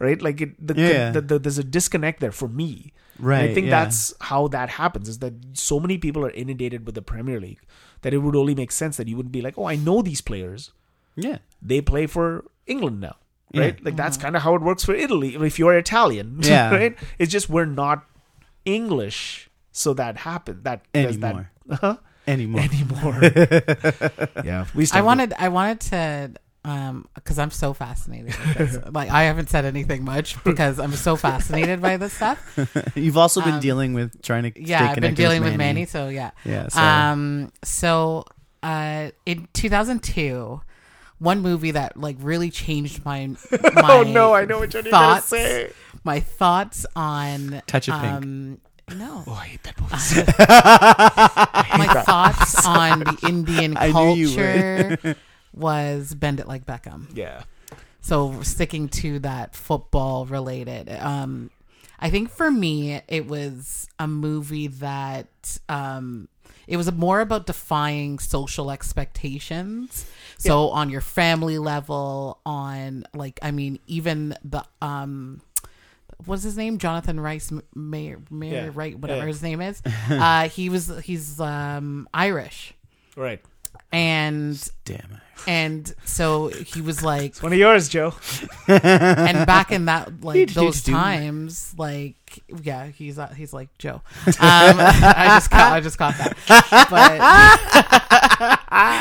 right? Like, it, the, yeah. the, the, the, there's a disconnect there for me. Right. And I think yeah. that's how that happens, is that so many people are inundated with the Premier League that it would only make sense that you wouldn't be like, oh, I know these players. Yeah. They play for England now, right? Yeah. Like, that's kind of how it works for Italy, if you're Italian, yeah. right? It's just we're not English. So that happened. That anymore, that, huh? anymore, anymore. yeah, we I wanted. It. I wanted to, um, because I'm so fascinated with this. Like I haven't said anything much because I'm so fascinated by this stuff. You've also been um, dealing with trying to. Yeah, I've been dealing with Manny. with Manny. So yeah. Yeah. Sorry. Um. So, uh, in two thousand two, one movie that like really changed my, my oh no, I know what you're going to say. My thoughts on Touch of um, Pink. No, oh, I hate that movie. Uh, hate my that. Thoughts on the Indian culture was Bend It Like Beckham. Yeah. So sticking to that football related, um, I think for me it was a movie that um, it was more about defying social expectations. So yeah. on your family level, on like I mean even the um, what's his name, Jonathan Rice Mayer, Mayer yeah. Wright, whatever yeah. his name is. uh, he was he's um, Irish, right? And damn it. And so he was like, "It's one of yours, Joe." And back in that like those times, like yeah, he's uh, he's like Joe. Um, I just caught, I just caught that,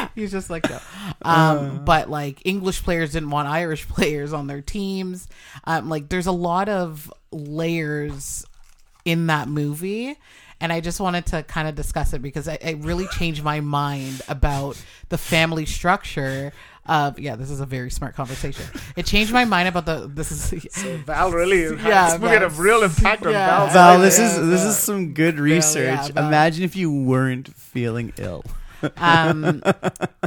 but he's just like Joe. Um, but like English players didn't want Irish players on their teams. Um, like there's a lot of layers in that movie. And I just wanted to kind of discuss it because it really changed my mind about the family structure of, yeah, this is a very smart conversation. It changed my mind about the, this is. So Val really is, yeah, this movie had a real impact on yeah, Val. Val, this yeah, is, this Val. Is some good research. Val, yeah, imagine if you weren't feeling ill. Um,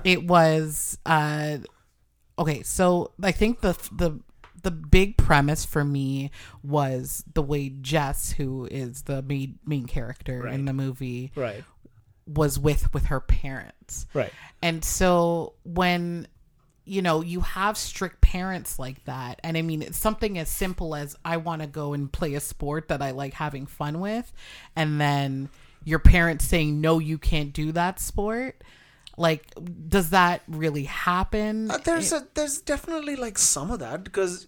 it was, uh, okay. So I think the, the, the big premise for me was the way Jess, who is the main, main character right. in the movie, right. was with, with her parents. Right. And so when, you know, you have strict parents like that, and I mean, it's something as simple as I want to go and play a sport that I like having fun with, and then your parents saying, no, you can't do that sport. Like, does that really happen? Uh, there's it, a, there's definitely like some of that because...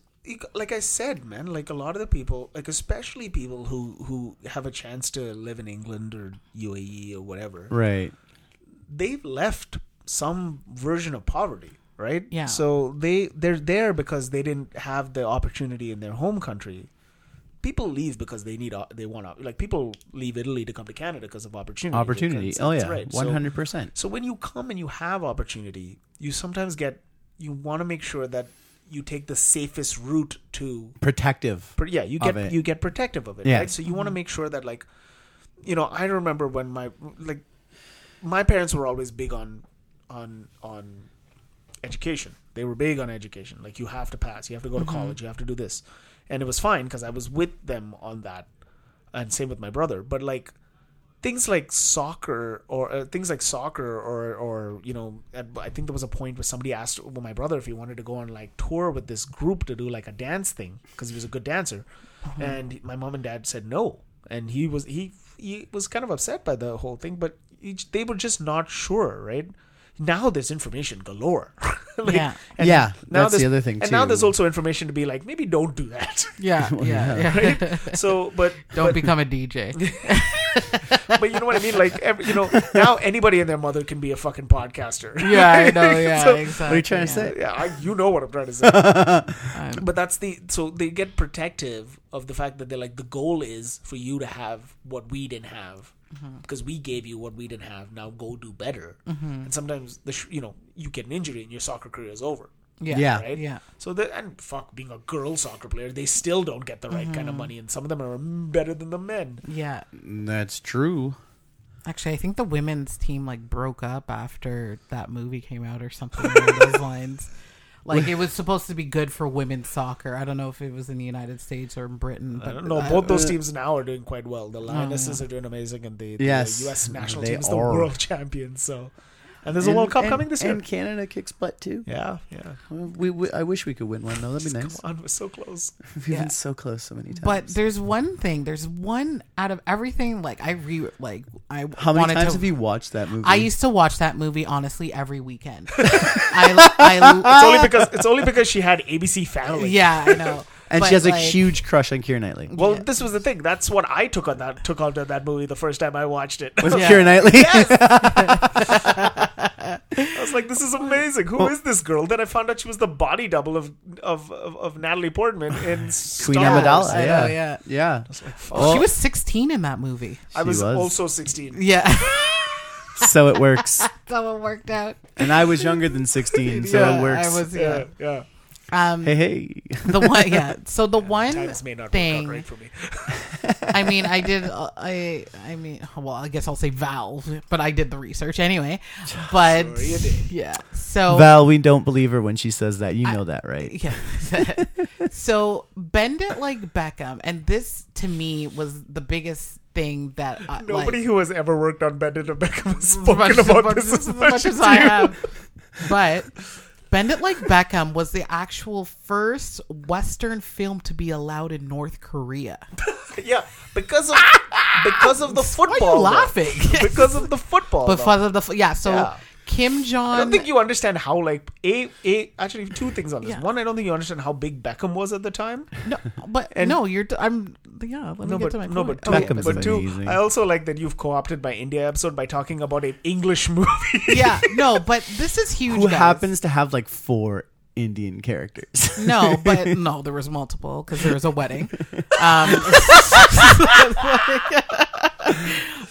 Like I said, man, like a lot of the people, like especially people who, who have a chance to live in England or U A E or whatever. Right. They've left some version of poverty, right? Yeah. So they, they're there because they didn't have the opportunity in their home country. People leave because they need, they want, like people leave Italy to come to Canada because of opportunity. Opportunity. Oh yeah. Right. one hundred percent. So, so when you come and you have opportunity, you sometimes get, you want to make sure that you take the safest route to protective. Yeah, you get you get protective of it, yeah. right? So you mm-hmm. want to make sure that, like, you know, I remember when my like my parents were always big on on on education. They were big on education. Like, you have to pass, you have to go to mm-hmm. college, you have to do this, and it was fine because I was with them on that, and same with my brother. But like things like soccer or uh, things like soccer or, or, you know, I think there was a point where somebody asked well, my brother if he wanted to go on like tour with this group to do like a dance thing because he was a good dancer. Mm-hmm. And my mom and dad said no. And he was he, he was kind of upset by the whole thing, but he, they were just not sure. Right. Now there's information galore. like, yeah. And yeah. Now that's the other thing. And too. Now there's also information to be like, maybe don't do that. Yeah. well, yeah. yeah. Right? So, but don't but, become a D J. But you know what I mean? Like, every, you know, now anybody and their mother can be a fucking podcaster. Yeah. I know. Yeah. so, exactly. What are you trying yeah. to say? Yeah. I, you know what I'm trying to say. um, but that's the, so they get protective of the fact that they're like, the goal is for you to have what we didn't have. Because we gave you what we didn't have, now go do better. Mm-hmm. And sometimes the sh- you know you get an injury and your soccer career is over. Yeah, yeah. Right? Yeah. So the, and fuck, being a girl soccer player, they still don't get the right mm-hmm. kind of money, and some of them are better than the men. Yeah, that's true. Actually, I think the women's team like broke up after that movie came out or something along those lines. Like, it was supposed to be good for women's soccer. I don't know if it was in the United States or in Britain. But I don't know. Both those teams now are doing quite well. The Lionesses oh, yeah. are doing amazing, and the, the yes, U S national team is the world champions. So, and there's and, a World Cup and, coming this year. And Canada kicks butt too. Yeah, yeah. We, we I wish we could win one though. That'd be nice. Come on, we're so close. We've yeah. been so close so many times. But there's one thing. There's one out of everything. Like I re like I. How many times to, have you watched that movie? I used to watch that movie honestly every weekend. I, I, it's only because it's only because she had A B C Family. Yeah, I know. And but she has like, a huge crush on Keira Knightley. Well, yeah. this was the thing. That's what I took on that took out of that movie the first time I watched it. Was it yeah. Keira Knightley? Yes. I was like, this is amazing. Who is this girl? Then I found out she was the body double of of, of, of Natalie Portman in Star Queen Amidala. Yeah, yeah, yeah. I was like, fuck. She was sixteen in that movie. I was, was. also sixteen. Yeah. So it works. So it worked out. And I was younger than sixteen, so yeah, it works. I was, yeah. yeah, yeah. Um, hey, hey. The one, yeah. So the one Times may not thing. Work out right for me. I mean, I did. Uh, I, I mean, well, I guess I'll say Val, but I did the research anyway. But sure you did. Yeah. So Val, we don't believe her when she says that. You I, know that, right? Yeah. So Bend It Like Beckham, and this to me was the biggest thing that I, nobody like, who has ever worked on Bend It Like Beckham has spoken about this as much as I have. But Bend It Like Beckham was the actual first Western film to be allowed in North Korea. Yeah, because of because of the football. Why are you laughing? Because of the football. Because though. of the yeah. So. Yeah. Kim Jong. I don't think you understand how like a a actually two things on this. Yeah. One, I don't think you understand how big Beckham was at the time. No, but and no, you're. T- I'm yeah. Let no, me get but, to my point. No, but two, okay. But two, I also like that you've co-opted my India episode by talking about an English movie. Yeah, no, but this is huge. Who guys. happens to have like four Indian characters? No, but no, there was multiple because there was a wedding. Um,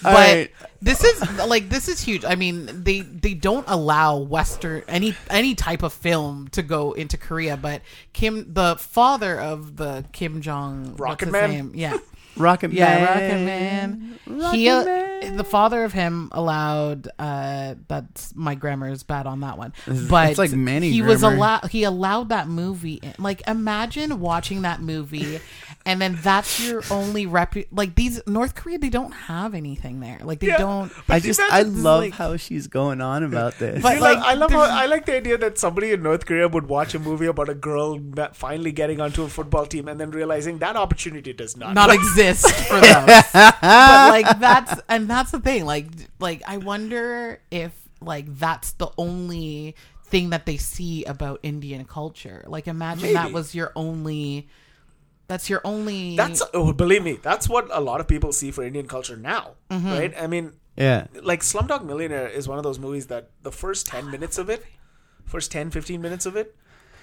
but right. this is like this is huge. I mean, they they don't allow Western any any type of film to go into Korea. But Kim, the father of the Kim Jong, Rocket Man, name? yeah, Rocket yeah, Man, Rocket Man. Rocket he, Man. The father of him allowed. Uh, that's my grammar is bad on that one. But it's like Manny he grammar. was allowed. He allowed that movie. In. Like, imagine watching that movie. And then that's your only rep. Like these North Korea, they don't have anything there. Like they yeah, don't. I just I love like, how she's going on about this. But like, like I love how, I like the idea that somebody in North Korea would watch a movie about a girl finally getting onto a football team and then realizing that opportunity does not not exist for them. But like that's and that's the thing. Like like I wonder if like that's the only thing that they see about Indian culture. Like imagine Maybe. that was your only. That's your only... That's oh, believe me, that's what a lot of people see for Indian culture now, mm-hmm. right? I mean, yeah, like Slumdog Millionaire is one of those movies that the first ten minutes of it, first ten, fifteen minutes of it,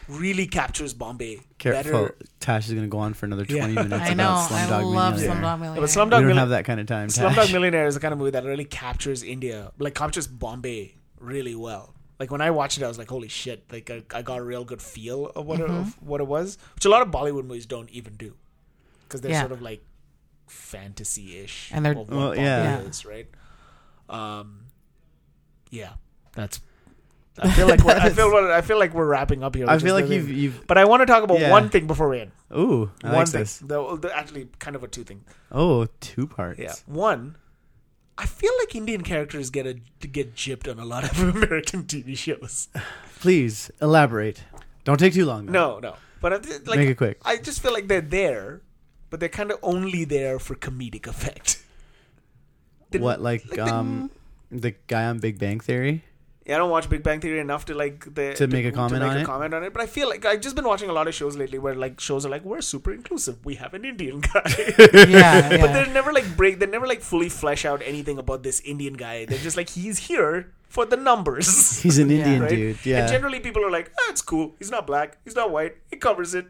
really captures Bombay Careful. better. Tash is going to go on for another twenty yeah. minutes I about know, Slumdog Millionaire. I love Millionaire. Slumdog Millionaire. Yeah, but Slumdog we don't Millionaire, have that kind of time, Tash. Slumdog Millionaire is the kind of movie that really captures India, like captures Bombay really well. Like, when I watched it, I was like, holy shit. Like, I, I got a real good feel of what, mm-hmm. it, of what it was. Which a lot of Bollywood movies don't even do. Because they're yeah. sort of, like, fantasy-ish. And they're... Of what well, yeah. is, right? Um, yeah. That's... I feel like we're, I feel what, I feel like we're wrapping up here. I feel like you've, you've... But I want to talk about yeah. one thing before we end. Ooh, I one like thing. this. The, the, actually, kind of a two thing. Oh, two parts. Yeah. One... I feel like Indian characters get a, get gypped on a lot of American T V shows. Please elaborate. Don't take too long. Though. No, no. But I, like, make it quick. I just feel like they're there, but they're kind of only there for comedic effect. The, what, like, like um, the, the guy on Big Bang Theory? Yeah, I don't watch Big Bang Theory enough to like the, to make a comment to make on a it. Comment on it. But I feel like I've just been watching a lot of shows lately where like shows are like we're super inclusive. We have an Indian guy. yeah, yeah. But they're never like break. They never like fully flesh out anything about this Indian guy. They're just like he's here for the numbers. He's an Indian yeah. right? dude. Yeah. And generally people are like, oh, it's cool. He's not black. He's not white. He covers it.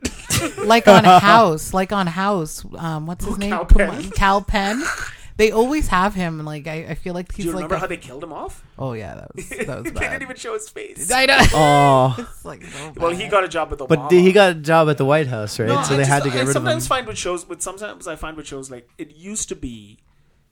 Like on House. Like on House. Um, what's his oh, name? Calpen. Calpen. They always have him, like I, I feel like he's. Do you remember like a, how they killed him off? Oh yeah, that was that was bad. They didn't even show his face. I know. Oh, it's like so well, he got a job at the. But he got a job at the White House, right? No, so I they just, had to get I rid of him. Sometimes find with shows, but sometimes I find with shows like it used to be,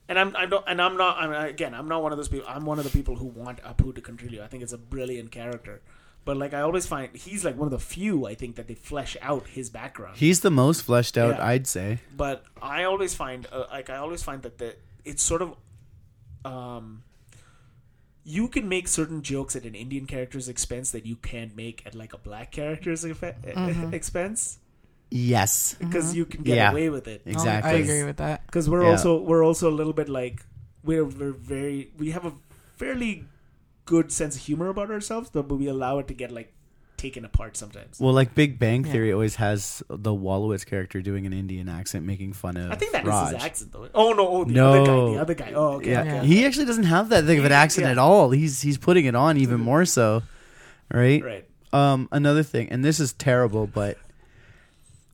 and I'm I don't and I'm not I'm, again I'm not one of those people. I'm one of the people who want Apu to continue. I think it's a brilliant character. But, like, I always find he's, like, one of the few, I think, that they flesh out his background. He's the most fleshed out, yeah. I'd say. But I always find, uh, like, I always find that the, it's sort of, um, you can make certain jokes at an Indian character's expense that you can't make at, like, a black character's efe- mm-hmm. expense. Yes. Because mm-hmm. you can get yeah. away with it. Exactly. I agree with that. Because we're, yeah. also, we're also a little bit, like, we're, we're very, we have a fairly... good sense of humor about ourselves, but we allow it to get like taken apart sometimes. Well, like Big Bang Theory yeah. always has the Wallowitz character doing an Indian accent, making fun of. I think that Raj. is his accent, though. Oh no, oh, the no. other guy, the other guy. Oh, okay, yeah. okay. He actually doesn't have that thing of an accent yeah. at all. He's he's putting it on even more so, right? Right. Um, another thing, and this is terrible, but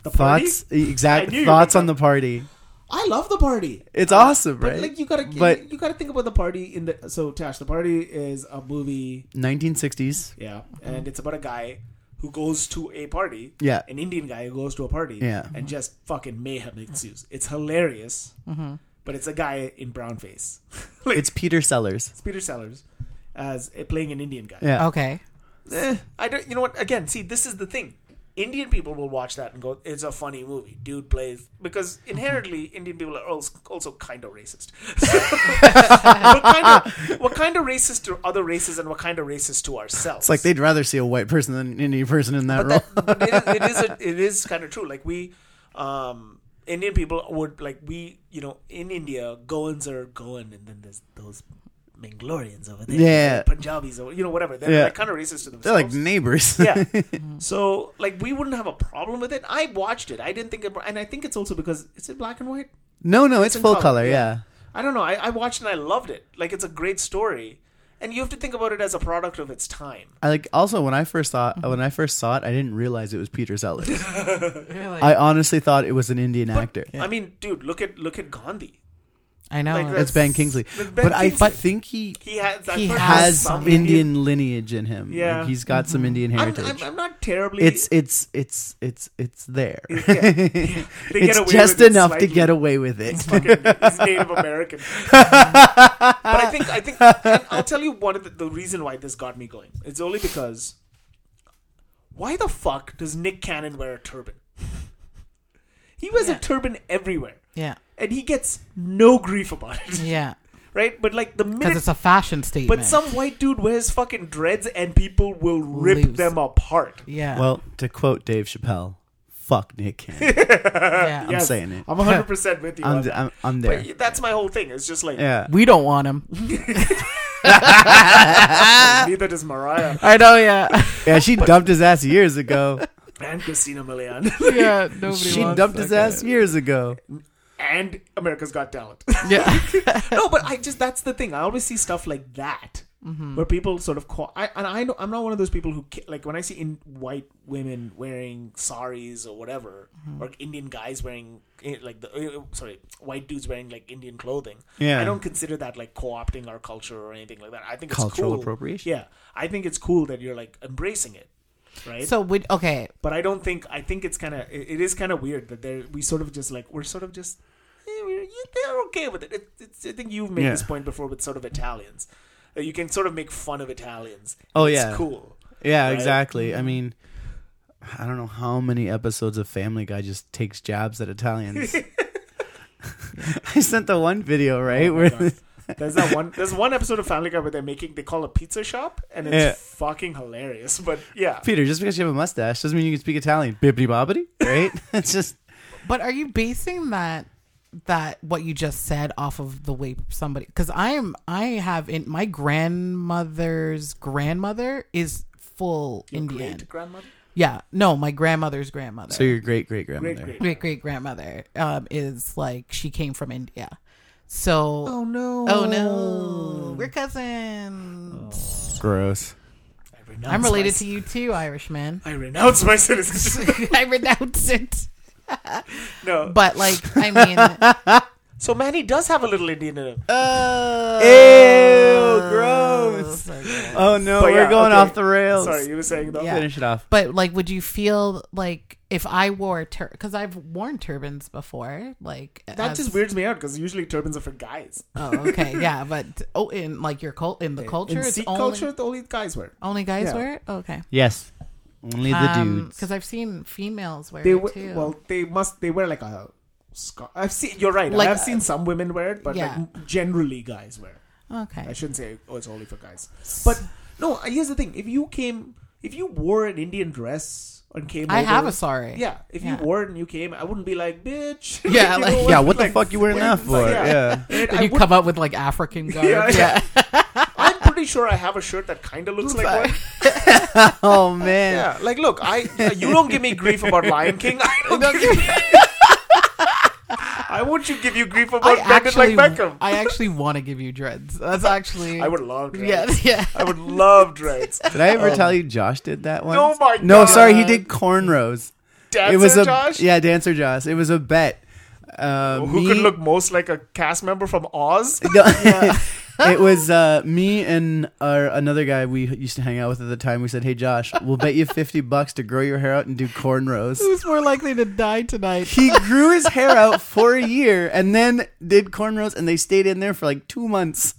the party? thoughts exact thoughts on the party. I love The Party. It's uh, awesome, right? But, like, you gotta, but you gotta think about The Party in the. So, Tash, The Party is a movie, nineteen sixties. Yeah, and mm-hmm. it's about a guy who goes to a party. Yeah, an Indian guy who goes to a party. Yeah, and just fucking mayhem ensues. It's hilarious, mm-hmm. but it's a guy in brown face. Like, it's Peter Sellers. It's Peter Sellers as a, playing an Indian guy. Yeah. Okay. Eh, I don't. You know what? Again, see, this is the thing. Indian people will watch that and go, it's a funny movie. Dude plays... Because inherently, Indian people are also, also kind of racist. we're, kind of, we're kind of racist to other races and we're kind of racist to ourselves. It's like they'd rather see a white person than an Indian person in that but role. That, it, is, it, is a, it is kind of true. Like we... Um, Indian people would... Like we... You know, in India, Goans are Goan and then there's those... Mangalorians over there, yeah. Punjabis, over, you know, whatever. They're yeah. like kind of racist to themselves. They're like neighbors. Yeah. So, like, we wouldn't have a problem with it. I watched it. I didn't think it, and I think it's also because is it black and white? No, no, it's, it's full color. color yeah. yeah. I don't know. I, I watched it and I loved it. Like, it's a great story, and you have to think about it as a product of its time. I like also when I first saw mm-hmm. when I first saw it, I didn't realize it was Peter Sellers. Really? I honestly thought it was an Indian but, actor. Yeah. I mean, dude, look at look at Gandhi. I know. Like that's, that's Ben Kingsley. Ben but Kingsley. I but think he he has, he has some Indian Indian lineage in him. Yeah. Like he's got mm-hmm. some Indian heritage. I'm, I'm, I'm not terribly... It's it's it's it's it's there. It's, yeah. they get it's away just with enough it to get away with it. He's, fucking, he's Native American. But I think... I think and I'll tell you one of the, the reason why this got me going. It's only because... Why the fuck does Nick Cannon wear a turban? He wears yeah. a turban everywhere. Yeah. And he gets no grief about it. Yeah. Right? But like the minute... Because it's a fashion statement. But some white dude wears fucking dreads and people will rip Leaves. them apart. Yeah. Well, to quote Dave Chappelle, fuck Nick Cannon. yeah. I'm yes, saying it. I'm one hundred percent with you. I'm, d- I'm, I'm there. But that's my whole thing. It's just like... Yeah. We don't want him. Neither does Mariah. I know, yeah. Yeah, she but, dumped his ass years ago. And Christina Milian. Yeah, nobody She wants dumped his guy. ass years ago. And America's Got Talent. Yeah. No, but I just, that's the thing. I always see stuff like that mm-hmm. where people sort of call, I, and I know, I'm not one of those people who, like, when I see in white women wearing saris or whatever, mm-hmm. or Indian guys wearing, like, the sorry, white dudes wearing, like, Indian clothing. Yeah. I don't consider that, like, co-opting our culture or anything like that. I think Cultural it's cool. Cultural appropriation. Yeah. I think it's cool that you're, like, embracing it. Right. So we okay, but I don't think I think it's kind of it, it is kind of weird that there we sort of just like we're sort of just eh, we're, they're okay with it. It, it's, I think you've made yeah. this point before with sort of Italians. Uh, you can sort of make fun of Italians. Oh it's yeah, it's cool. Yeah, right? Exactly. I mean, I don't know how many episodes of Family Guy just takes jabs at Italians. I sent the one video right oh where. There's that one. There's one episode of Family Guy where they're making. They call a pizza shop, and it's yeah. fucking hilarious. But yeah, Peter, just because you have a mustache doesn't mean you can speak Italian. Bibbidi bobbidi, right? It's just. But are you basing that that what you just said off of the way somebody? Because I am. I have in my grandmother's grandmother is full your Indian. Great grandmother. Yeah, no, my grandmother's grandmother. So your great great grandmother. Great great grandmother um, is like she came from India. So oh no oh no we're cousins. Oh, gross. I I'm related my... to you too, Irishman. I renounce my citizenship. I renounce it. No, but like I mean, so Manny does have a little Indian in him. Oh, ew, gross. Oh, oh no, but we're yeah, going okay. off the rails. Sorry, you were saying though. Yeah. Finish it off. But like, would you feel like? If I wore tur, because I've worn turbans before, like that as, just weirds me out because usually turbans are for guys. Oh, okay, yeah, but oh, in like your cult in the culture, in it's Sikh only, culture, the only guys wear. Only guys yeah. wear. Okay. Yes, only the um, dudes. Because I've seen females wear they, it too. Well, they must. They wear like a scarf. I've seen. You're right. Like, I've seen some women wear it, but yeah. like generally guys wear. Okay. I shouldn't say oh, it's only for guys. But no, here's the thing: if you came, if you wore an Indian dress. And came I over. have a sorry. Yeah, if yeah. you wore it and you came, I wouldn't be like, bitch. Yeah, like, know, yeah. What like, the fuck you wearing that for? Like, yeah. yeah. Then I you would... come up with like African garb. Yeah. yeah. yeah. I'm pretty sure I have a shirt that kind of looks like one. Oh man. Yeah. Like, look, I uh, you don't give me grief about Lion King. I don't give you. I won't you give you grief about Bend It Like Beckham. I actually want to give you dreads. That's actually... I would love dreads. Yeah, yeah. I would love dreads. Did I ever um, tell you Josh did that one? Oh my God. No, sorry. He did cornrows. Dancer it was a, Josh? Yeah, Dancer Josh. It was a bet Uh, Who me, could look most like a cast member from Oz? Yeah. It was uh, me and our, another guy we used to hang out with at the time. We said, "Hey, Josh, we'll bet you fifty bucks to grow your hair out and do cornrows. Who's more likely to die tonight?" He grew his hair out for a year and then did cornrows, and they stayed in there for like two months.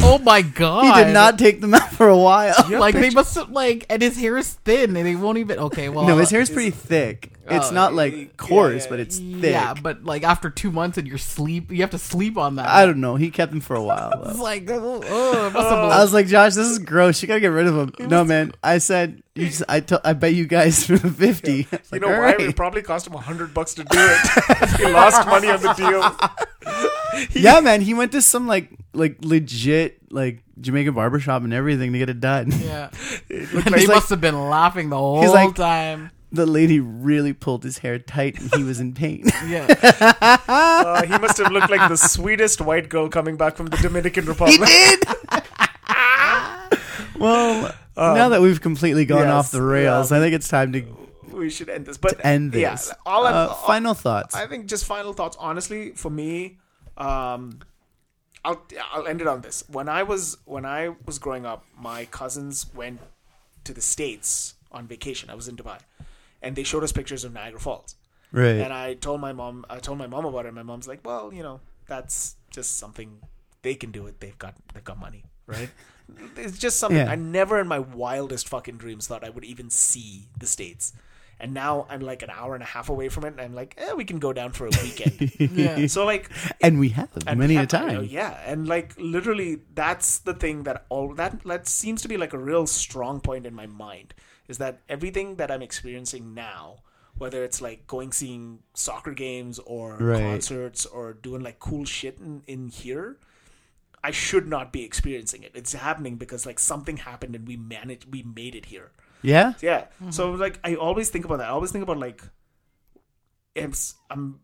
Oh my god! He did not take them out for a while. Yep. Like they must have like, and his hair is thin, and they won't even. Okay, well, no, his hair is pretty thick. Oh, it's not like coarse, yeah, but it's thick. Yeah, but like after two months, and you're sleep, you have to sleep on that. I don't know. He kept them for a while. Though. It's like, oh, oh, it must have I was like, Josh, this is gross. You gotta get rid of him. No, man. I said, you just, I, t- I bet you guys for fifty. Yeah. Like, you know why? Right. It probably cost him a hundred bucks to do it. He lost money on the deal. He, yeah, man, he went to some like like legit like Jamaican barbershop and everything to get it done. Yeah, it like, he must like, have been laughing the whole like, time. The lady really pulled his hair tight, and he was in pain. Yeah, uh, he must have looked like the sweetest white girl coming back from the Dominican Republic. He did. Well, um, now that we've completely gone yes, off the rails, yeah. I think it's time to. We should end this. But to end this. Yeah, all uh, all, final thoughts. I think just final thoughts. Honestly, for me. Um, I'll I'll end it on this. When I was when I was growing up, my cousins went to the States on vacation. I was in Dubai, and they showed us pictures of Niagara Falls. Right. And I told my mom. I told my mom about it. And my mom's like, "Well, you know, that's just something they can do. It. They've got they've got money, right? It's just something." Yeah. I never in my wildest fucking dreams thought I would even see the States. And now I'm like an hour and a half away from it. And I'm like, eh, we can go down for a weekend. Yeah. So like, and we have and many we have, a time. You know, yeah. And like, literally that's the thing that all that, that seems to be like a real strong point in my mind is that everything that I'm experiencing now, whether it's like going, seeing soccer games or right. concerts or doing like cool shit in, in here, I should not be experiencing it. It's happening because like something happened and we managed, we made it here. Yeah? Yeah. Mm-hmm. So, like, I always think about that. I always think about, like, I'm, I'm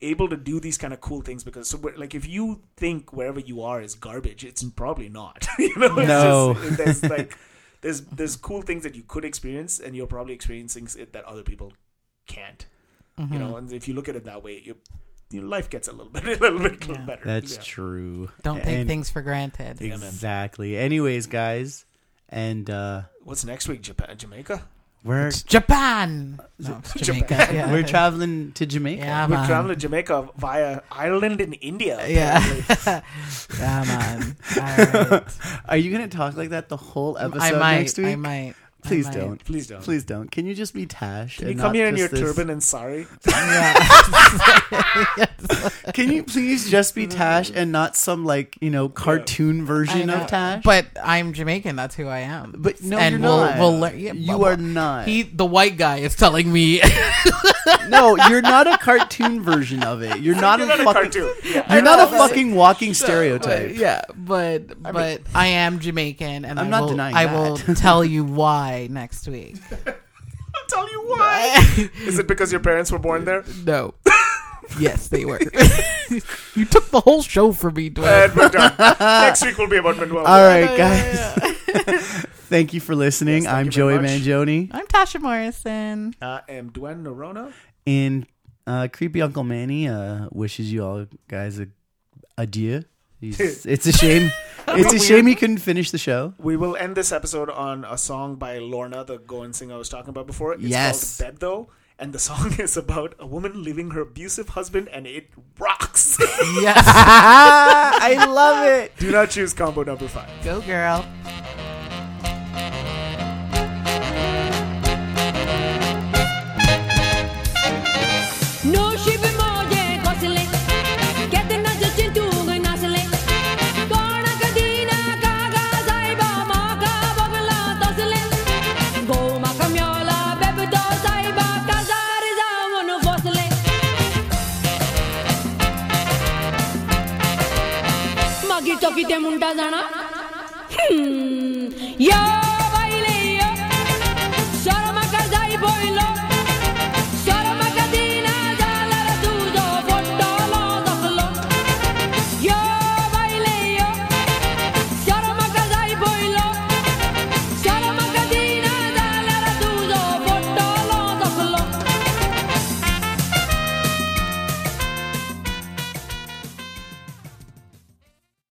able to do these kind of cool things because, so like, if you think wherever you are is garbage, it's probably not. You know? No. It's just, there's, like, there's, there's cool things that you could experience, and you're probably experiencing it that other people can't. Mm-hmm. You know? And if you look at it that way, you your life gets a little bit a little bit yeah. better. That's yeah. true. Don't take and things for granted. Exactly. Yeah, anyways, guys. And uh, what's next week? Japan, Jamaica. We're it's Japan. No, it's Jamaica. Japan. Yeah. We're traveling to Jamaica. Yeah, We're man. traveling to Jamaica via Ireland and India. Apparently. Yeah. Yeah, man. All right. Are you gonna talk like that the whole episode I might, next week? I might. Please I might. don't. Please don't. Please don't. Can you just be Tash? Can you come here in your this... turban and sari? Yeah. Can you please just be Tash and not some like you know cartoon yeah. version of Tash? But I'm Jamaican. That's who I am. But no, and you're we'll, not. We'll le- yeah, you blah, are blah. not. He, the white guy, is telling me. No, you're not a cartoon version of it. You're not you're a not fucking. A yeah. You're not a fucking walking stereotype. But, yeah, but but I, mean, I am Jamaican, and I'm I not will, denying. I that. will tell you why. Next week, I'll tell you why. Is it because your parents were born there? No. Yes, they were. You took the whole show for me, Dwen. And we're done. Next week will be about Manuel. All right, guys. Yeah, yeah, yeah. Thank you for listening. Yes, I'm Joey Mangione. I'm Tasha Morrison. I am Dwen Norona. And uh, creepy Uncle Manny uh, wishes you all guys a adieu. He's, it's a shame. It's a shame he couldn't finish the show. We will end this episode on a song by Lorna, the Goan singer I was talking about before. It's yes. called Bed Though, and the song is about a woman leaving her abusive husband, and it rocks. Yes. I love it. Do not choose combo number five. Go, girl. No, she been Yo